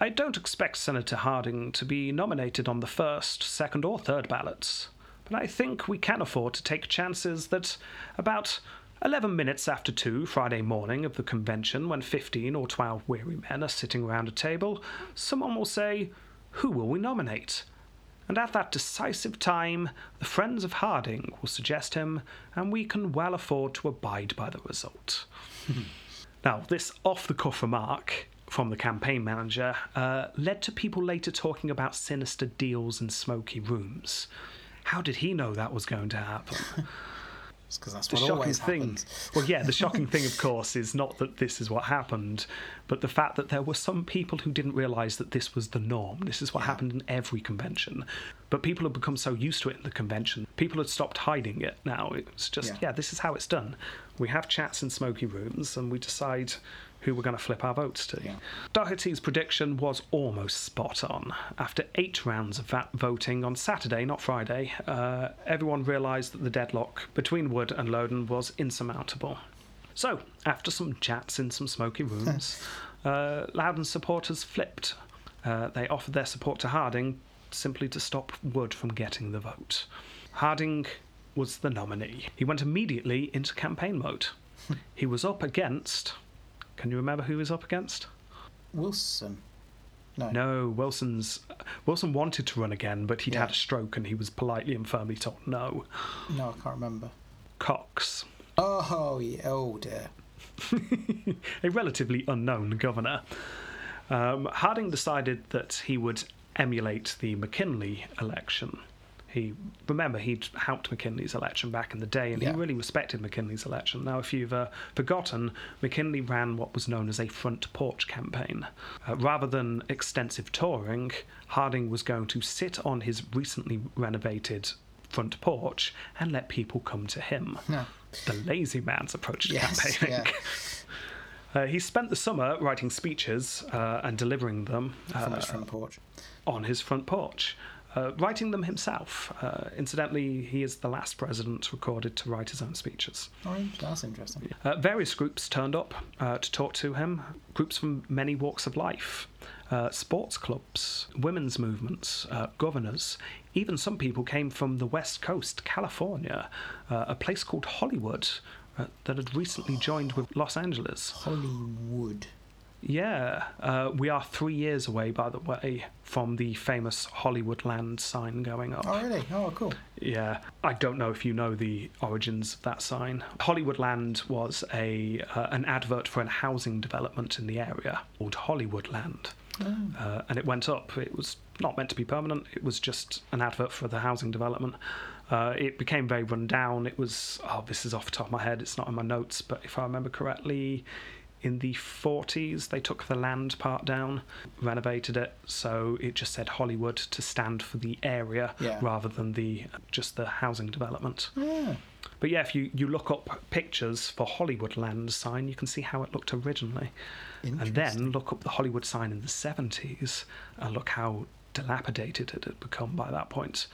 "I don't expect Senator Harding to be nominated on the first, second, or third ballots, but I think we can afford to take chances that about eleven minutes after two Friday morning of the convention, when fifteen or twelve weary men are sitting around a table, someone will say, 'Who will we nominate?' And at that decisive time, the friends of Harding will suggest him, and we can well afford to abide by the result." Now, this off-the-cuff remark from the campaign manager uh, led to people later talking about sinister deals and smoky rooms. How did he know that was going to happen? It's because that's the what always thing, happens. Well, yeah, the shocking thing, of course, is not that this is what happened, but the fact that there were some people who didn't realise that this was the norm. This is what yeah. happened in every convention. But people had become so used to it in the convention, people had stopped hiding it now. It's just, yeah, yeah this is how it's done. We have chats in smoky rooms, and we decide who we're going to flip our votes to. Yeah. Daugherty's prediction was almost spot on. After eight rounds of that voting on Saturday, not Friday, uh, everyone realised that the deadlock between Wood and Lowden was insurmountable. So, after some chats in some smoky rooms, uh, Lowden's supporters flipped. Uh, they offered their support to Harding simply to stop Wood from getting the vote. Harding was the nominee. He went immediately into campaign mode. He was up against... Can you remember who he was up against? Wilson. No. No, Wilson's... Wilson wanted to run again, but he'd yeah. had a stroke and he was politely and firmly told no. No, I can't remember. Cox. Oh, oh dear. A relatively unknown governor. Um, Harding decided that he would emulate the McKinley election. He, remember, he'd helped McKinley's election back in the day, and yeah. he really respected McKinley's election. Now, if you've uh, forgotten, McKinley ran what was known as a front porch campaign. Uh, rather than extensive touring, Harding was going to sit on his recently renovated front porch and let people come to him. No. The lazy man's approach to yes, campaigning. Yeah. Uh, he spent the summer writing speeches uh, and delivering them uh, from his front porch. on his front porch, uh, writing them himself. Uh, incidentally, he is the last president recorded to write his own speeches. Oh, that's interesting. Uh, various groups turned up uh, to talk to him, groups from many walks of life, uh, sports clubs, women's movements, uh, governors. Even some people came from the West Coast, California, uh, a place called Hollywood, Uh, that had recently joined with Los Angeles. Hollywood. Yeah. Uh, we are three years away, by the way, from the famous Hollywoodland sign going up. Oh, really? Oh, cool. Yeah. I don't know if you know the origins of that sign. Hollywoodland was a uh, an advert for a housing development in the area called Hollywoodland. Oh. Uh, and it went up. It was not meant to be permanent. It was just an advert for the housing development. Uh, it became very run down. It was, oh, this is off the top of my head, it's not in my notes, but if I remember correctly, in the forties they took the land part down, renovated it, so it just said Hollywood to stand for the area yeah. rather than the just the housing development. Yeah. But yeah, if you, you look up pictures for Hollywood land sign, you can see how it looked originally. And then look up the Hollywood sign in the seventies and look how dilapidated it had become by that point.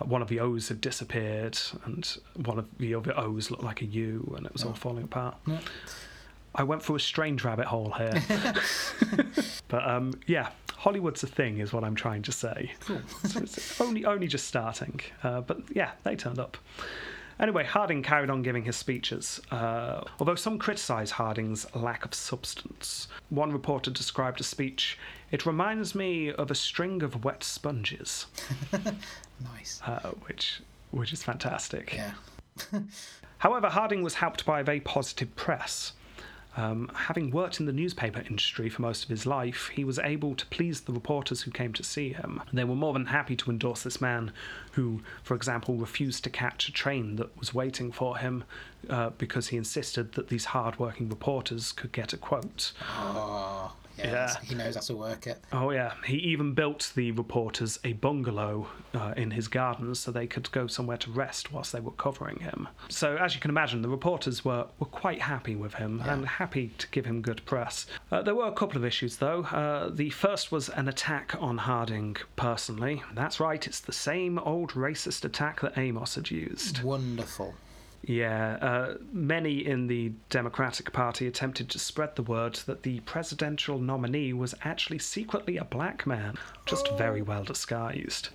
Like one of the O's had disappeared, and one of the other O's looked like a U, and it was oh. all falling apart. Yeah. I went through a strange rabbit hole here. But um, yeah, Hollywood's a thing is what I'm trying to say. Cool. So it's only, only just starting. Uh, but yeah, they turned up. Anyway, Harding carried on giving his speeches, uh, although some criticise Harding's lack of substance. One reporter described a speech, "It reminds me of a string of wet sponges." Nice. Uh, which, which is fantastic. Yeah. However, Harding was helped by a very positive press. Um, having worked in the newspaper industry for most of his life, he was able to please the reporters who came to see him. They were more than happy to endorse this man who, for example, refused to catch a train that was waiting for him uh, because he insisted that these hard-working reporters could get a quote. Oh, yes. Yeah. He knows how to work it. Oh, yeah. He even built the reporters a bungalow uh, in his gardens so they could go somewhere to rest whilst they were covering him. So, as you can imagine, the reporters were, were quite happy with him, yeah, and happy to give him good press. Uh, there were a couple of issues, though. Uh, the first was an attack on Harding personally. That's right, it's the same old racist attack that Amos had used. Wonderful. Yeah, uh, many in the Democratic Party attempted to spread the word that the presidential nominee was actually secretly a black man, just oh. very well disguised.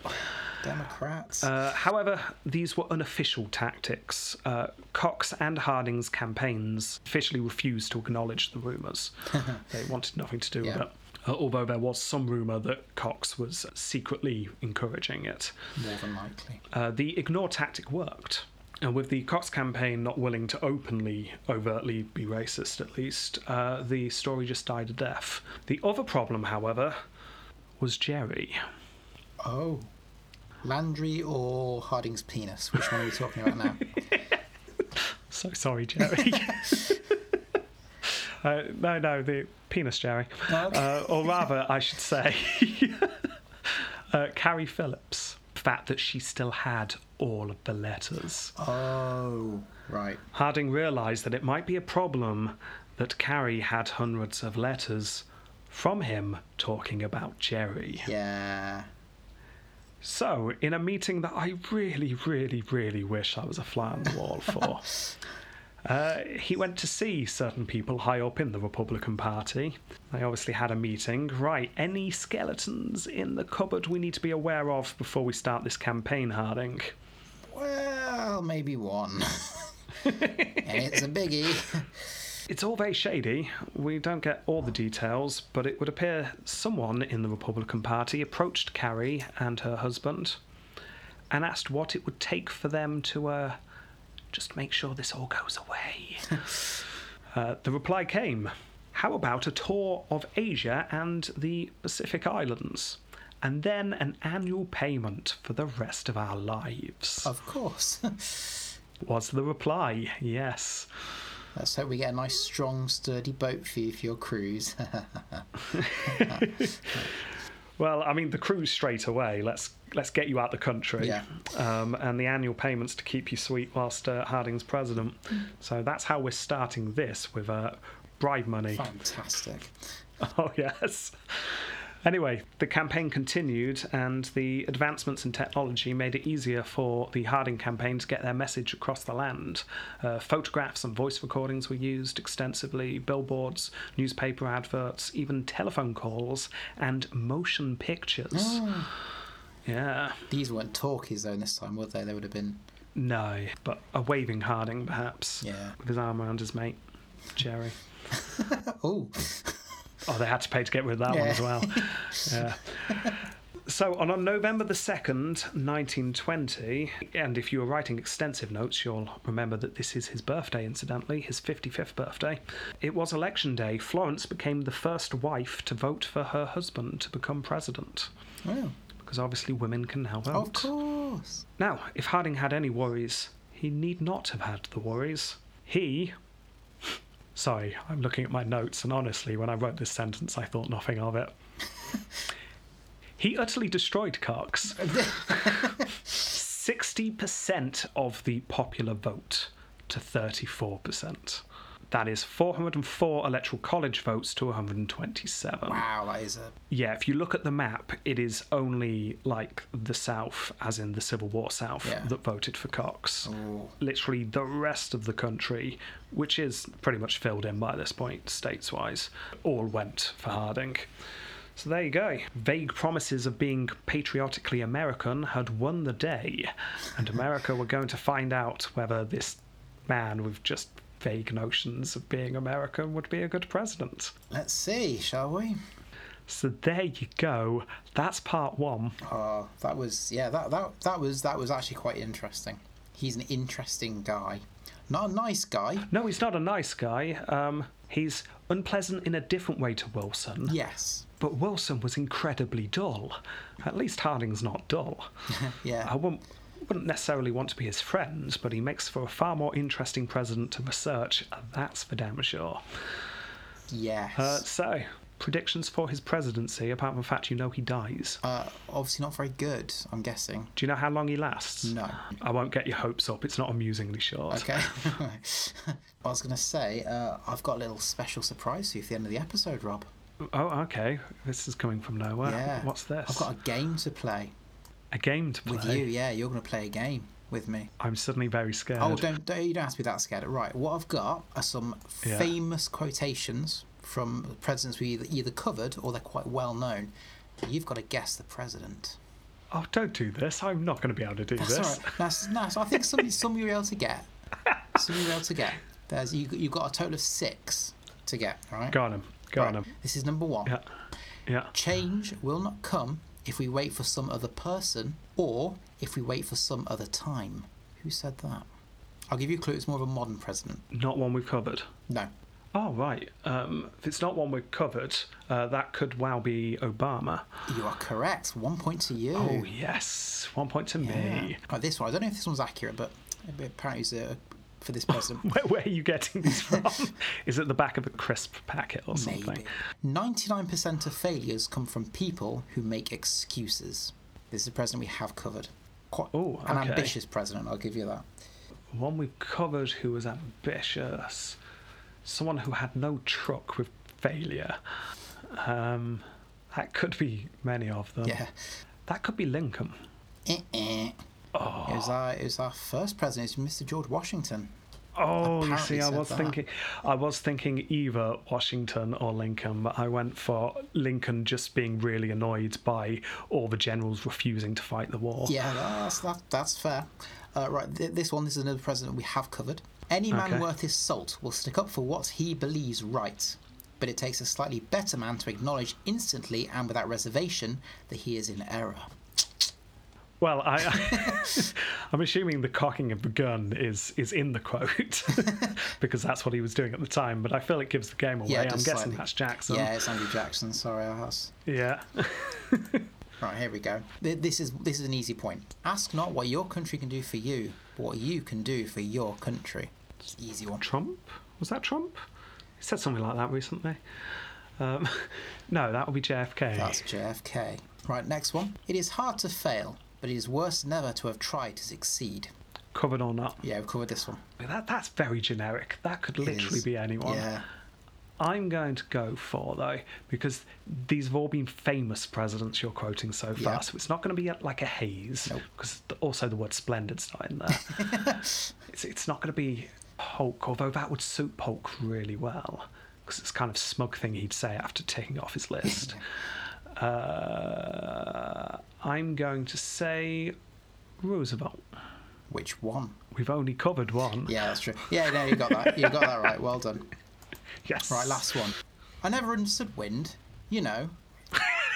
Democrats. Uh, however, these were unofficial tactics. Uh, Cox and Harding's campaigns officially refused to acknowledge the rumours. They wanted nothing to do yeah. with it. Uh, although there was some rumour that Cox was secretly encouraging it. More than likely. Uh, the ignore tactic worked. And with the Cox campaign not willing to openly, overtly be racist at least, uh, the story just died a death. The other problem, however, was Jerry. Oh. Landry or Harding's penis? Which one are we talking about now? So sorry, Jerry. uh, no, no, the penis Jerry. Oh, okay. uh, or rather, I should say, uh, Carrie Phillips. Fact that she still had all of the letters. Oh, right. Harding realised that it might be a problem that Carrie had hundreds of letters from him talking about Jerry. Yeah. So, in a meeting that I really, really, really wish I was a fly on the wall for, uh, he went to see certain people high up in the Republican Party. They obviously had a meeting. Right, any skeletons in the cupboard we need to be aware of before we start this campaign, Harding? Well, maybe one. And it's a biggie. It's all very shady. We don't get all the details, but it would appear someone in the Republican Party approached Carrie and her husband and asked what it would take for them to... Uh, Just make sure this all goes away. uh, the reply came, how about a tour of Asia and the Pacific Islands? And then an annual payment for the rest of our lives. Of course. Was the reply, yes. Let's hope we get a nice, strong, sturdy boat for you for your cruise. Well, I mean, the cruise straight away. Let's let's get you out the country. Yeah. Um, and the annual payments to keep you sweet whilst uh, Harding's president. So that's how we're starting this, with uh, bribe money. Fantastic. Oh, yes. Anyway, the campaign continued, and the advancements in technology made it easier for the Harding campaign to get their message across the land. Uh, photographs and voice recordings were used extensively, billboards, newspaper adverts, even telephone calls, and motion pictures. Oh. Yeah. These weren't talkies, though, this time, were they? They would have been... No, but a waving Harding, perhaps. Yeah. With his arm around his mate, Jerry. Oh. Oh, they had to pay to get rid of that yeah. one as well. Yeah. So on, on November the second, nineteen twenty, and if you were writing extensive notes, you'll remember that this is his birthday, incidentally, his fifty-fifth birthday. It was election day. Florence became the first wife to vote for her husband to become president. Oh. Because obviously women can now vote. Of course. Now, if Harding had any worries, he need not have had the worries. He... Sorry, I'm looking at my notes, and honestly, when I wrote this sentence, I thought nothing of it. He utterly destroyed Cox. sixty percent of the popular vote to thirty-four percent. That is four hundred four electoral college votes to one hundred twenty-seven. Wow, that is a... Yeah, if you look at the map, it is only, like, the South, as in the Civil War South, yeah. that voted for Cox. Ooh. Literally the rest of the country, which is pretty much filled in by this point, states-wise, all went for Harding. So there you go. Vague promises of being patriotically American had won the day, and America were going to find out whether this man with just... vague notions of being American would be a good president. Let's see, shall we? So there you go. That's part one. Oh, that was yeah. That that that was that was actually quite interesting. He's an interesting guy, not a nice guy. No, he's not a nice guy. Um, he's unpleasant in a different way to Wilson. Yes. But Wilson was incredibly dull. At least Harding's not dull. Yeah. I wouldn't. Wouldn't necessarily want to be his friend, but he makes for a far more interesting president to research, and that's for damn sure. Yes. Uh, so, predictions for his presidency, apart from the fact you know he dies. Uh, obviously not very good, I'm guessing. Do you know how long he lasts? No. I won't get your hopes up, it's not amusingly short. Okay. I was going to say, uh, I've got a little special surprise for you at the end of the episode, Rob. Oh, okay. This is coming from nowhere. Yeah. What's this? I've got a game to play. A game to play? With you, yeah. You're going to play a game with me. I'm suddenly very scared. Oh, don't, don't you don't have to be that scared. Right, what I've got are some yeah. famous quotations from presidents we either, either covered or they're quite well known. You've got to guess the president. Oh, don't do this. I'm not going to be able to do That's this. All right. That's nice. I think some, some you'll be able to get. Some you'll be able to get. There's, you, you've got a total of six to get, all right? Go on, him. Go right. on. Him. This is number one. Yeah. Yeah. Change will not come if we wait for some other person, or if we wait for some other time. Who said that? I'll give you a clue. It's more of a modern president. Not one we've covered? No. Oh, right. Um, if it's not one we've covered, uh, that could well be Obama. You are correct. One point to you. Oh, yes. One point to yeah. me. Right, this one. I don't know if this one's accurate, but apparently it's a... for this president. Where, where are you getting these from? Is it the back of a crisp packet or something? Maybe. ninety-nine percent of failures come from people who make excuses. This is a president we have covered. Quite Ooh, an okay. ambitious president, I'll give you that. One we've covered who was ambitious. Someone who had no truck with failure. Um, that could be many of them. Yeah. That could be Lincoln. Uh-uh. Oh. It was our, it was our first president. It was Mister George Washington. Oh, you see, I was that. thinking, I was thinking either Washington or Lincoln, but I went for Lincoln just being really annoyed by all the generals refusing to fight the war. Yeah, that's that, that's fair. Uh, right, th- this one, this is another president we have covered. Any man okay. worth his salt will stick up for what he believes right, but it takes a slightly better man to acknowledge instantly and without reservation that he is in error. Well, I, I, I'm assuming the cocking of the gun is, is in the quote, because that's what he was doing at the time, but I feel it gives the game away. Yeah, I'm guessing slightly. That's Jackson. Yeah, it's Andrew Jackson. Sorry, I was... Yeah. Right, here we go. This is this is an easy point. Ask not what your country can do for you, but what you can do for your country. It's an easy one. Trump? Was that Trump? He said something like that recently. Um, no, that would be J F K. That's J F K. Right, next one. It is hard to fail, but it is worse than ever to have tried to succeed. Covered or not? Yeah, we've covered this one. That, that's very generic. That could literally be anyone. Yeah. I'm going to go for, though, because these have all been famous presidents you're quoting so far, yeah. so it's not going to be like a haze, nope. because also the word splendid's not in there. it's, it's not going to be Polk, although that would suit Polk really well, because it's kind of smug thing he'd say after ticking off his list. Uh, I'm going to say Roosevelt. Which one? We've only covered one. Yeah, that's true. Yeah, no, you got that. You got that right. Well done. Yes. Right, last one. I never understood wind. You know,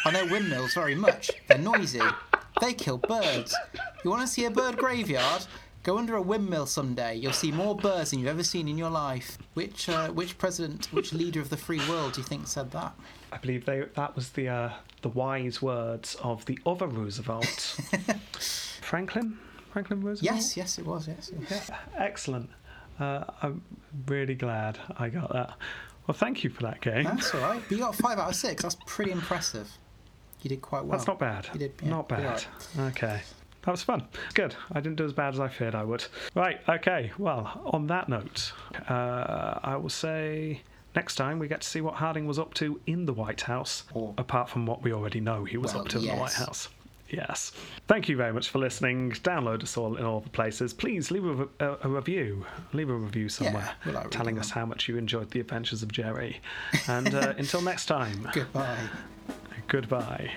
I know windmills very much. They're noisy. They kill birds. You want to see a bird graveyard? Go under a windmill someday. You'll see more birds than you've ever seen in your life. Which uh, which president, which leader of the free world do you think said that? I believe they, that was the uh, the wise words of the other Roosevelt. Franklin? Franklin Roosevelt? Yes, yes, it was. Yes. yes. Yeah. Excellent. Uh, I'm really glad I got that. Well, thank you for that game. That's all right. But you got five out of six. That's pretty impressive. You did quite well. That's not bad. You did, yeah, not bad. Right. Okay. that was fun. Good. I didn't do as bad as I feared I would. Right, okay. Well, on that note, uh, I will say next time we get to see what Harding was up to in the White House, or apart from what we already know he was well, up to yes. in the White House. Yes. Thank you very much for listening. Download us all in all the places. Please leave a, a, a review. Leave a review somewhere yeah, well, telling us how much you enjoyed the adventures of Jerry. And uh, until next time. Goodbye. Goodbye.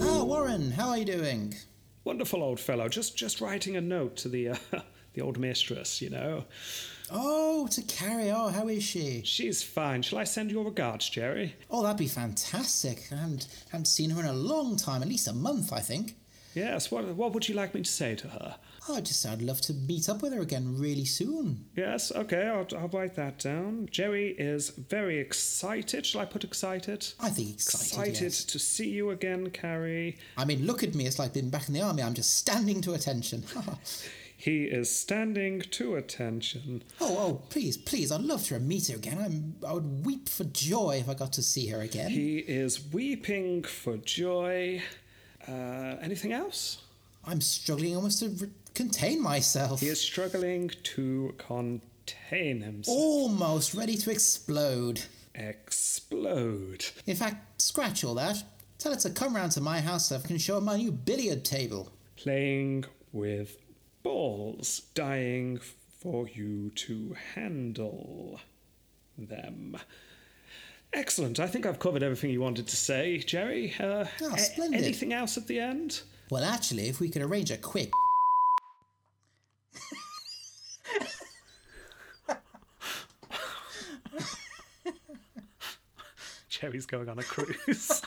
Ah, Warren, how are you doing? Wonderful old fellow, just just writing a note to the uh, the old mistress, you know. Oh, to Carrie. Oh, how is she? She's fine. Shall I send your regards, Jerry? Oh, that'd be fantastic. I haven't, haven't seen her in a long time, at least a month, I think. Yes, what, what would you like me to say to her? Oh, just I'd love to meet up with her again really soon. Yes, okay, I'll, I'll write that down. Jerry is very excited. Shall I put excited? I think excited, Excited yes. to see you again, Carrie. I mean, look at me. It's like being back in the army. I'm just standing to attention. He is standing to attention. Oh, oh, please, please, I'd love to meet her again. I'm, I would weep for joy if I got to see her again. He is weeping for joy. Uh, anything else? I'm struggling almost to re- contain myself. He is struggling to contain himself. Almost ready to explode. Explode. In fact, scratch all that. Tell her to come round to my house so I can show her my new billiard table. Playing with balls, dying for you to handle them. Excellent. I think I've covered everything you wanted to say, Jerry. Uh, oh, splendid. A- anything else at the end? Well, actually, if we could arrange a quick... Jerry's going on a cruise.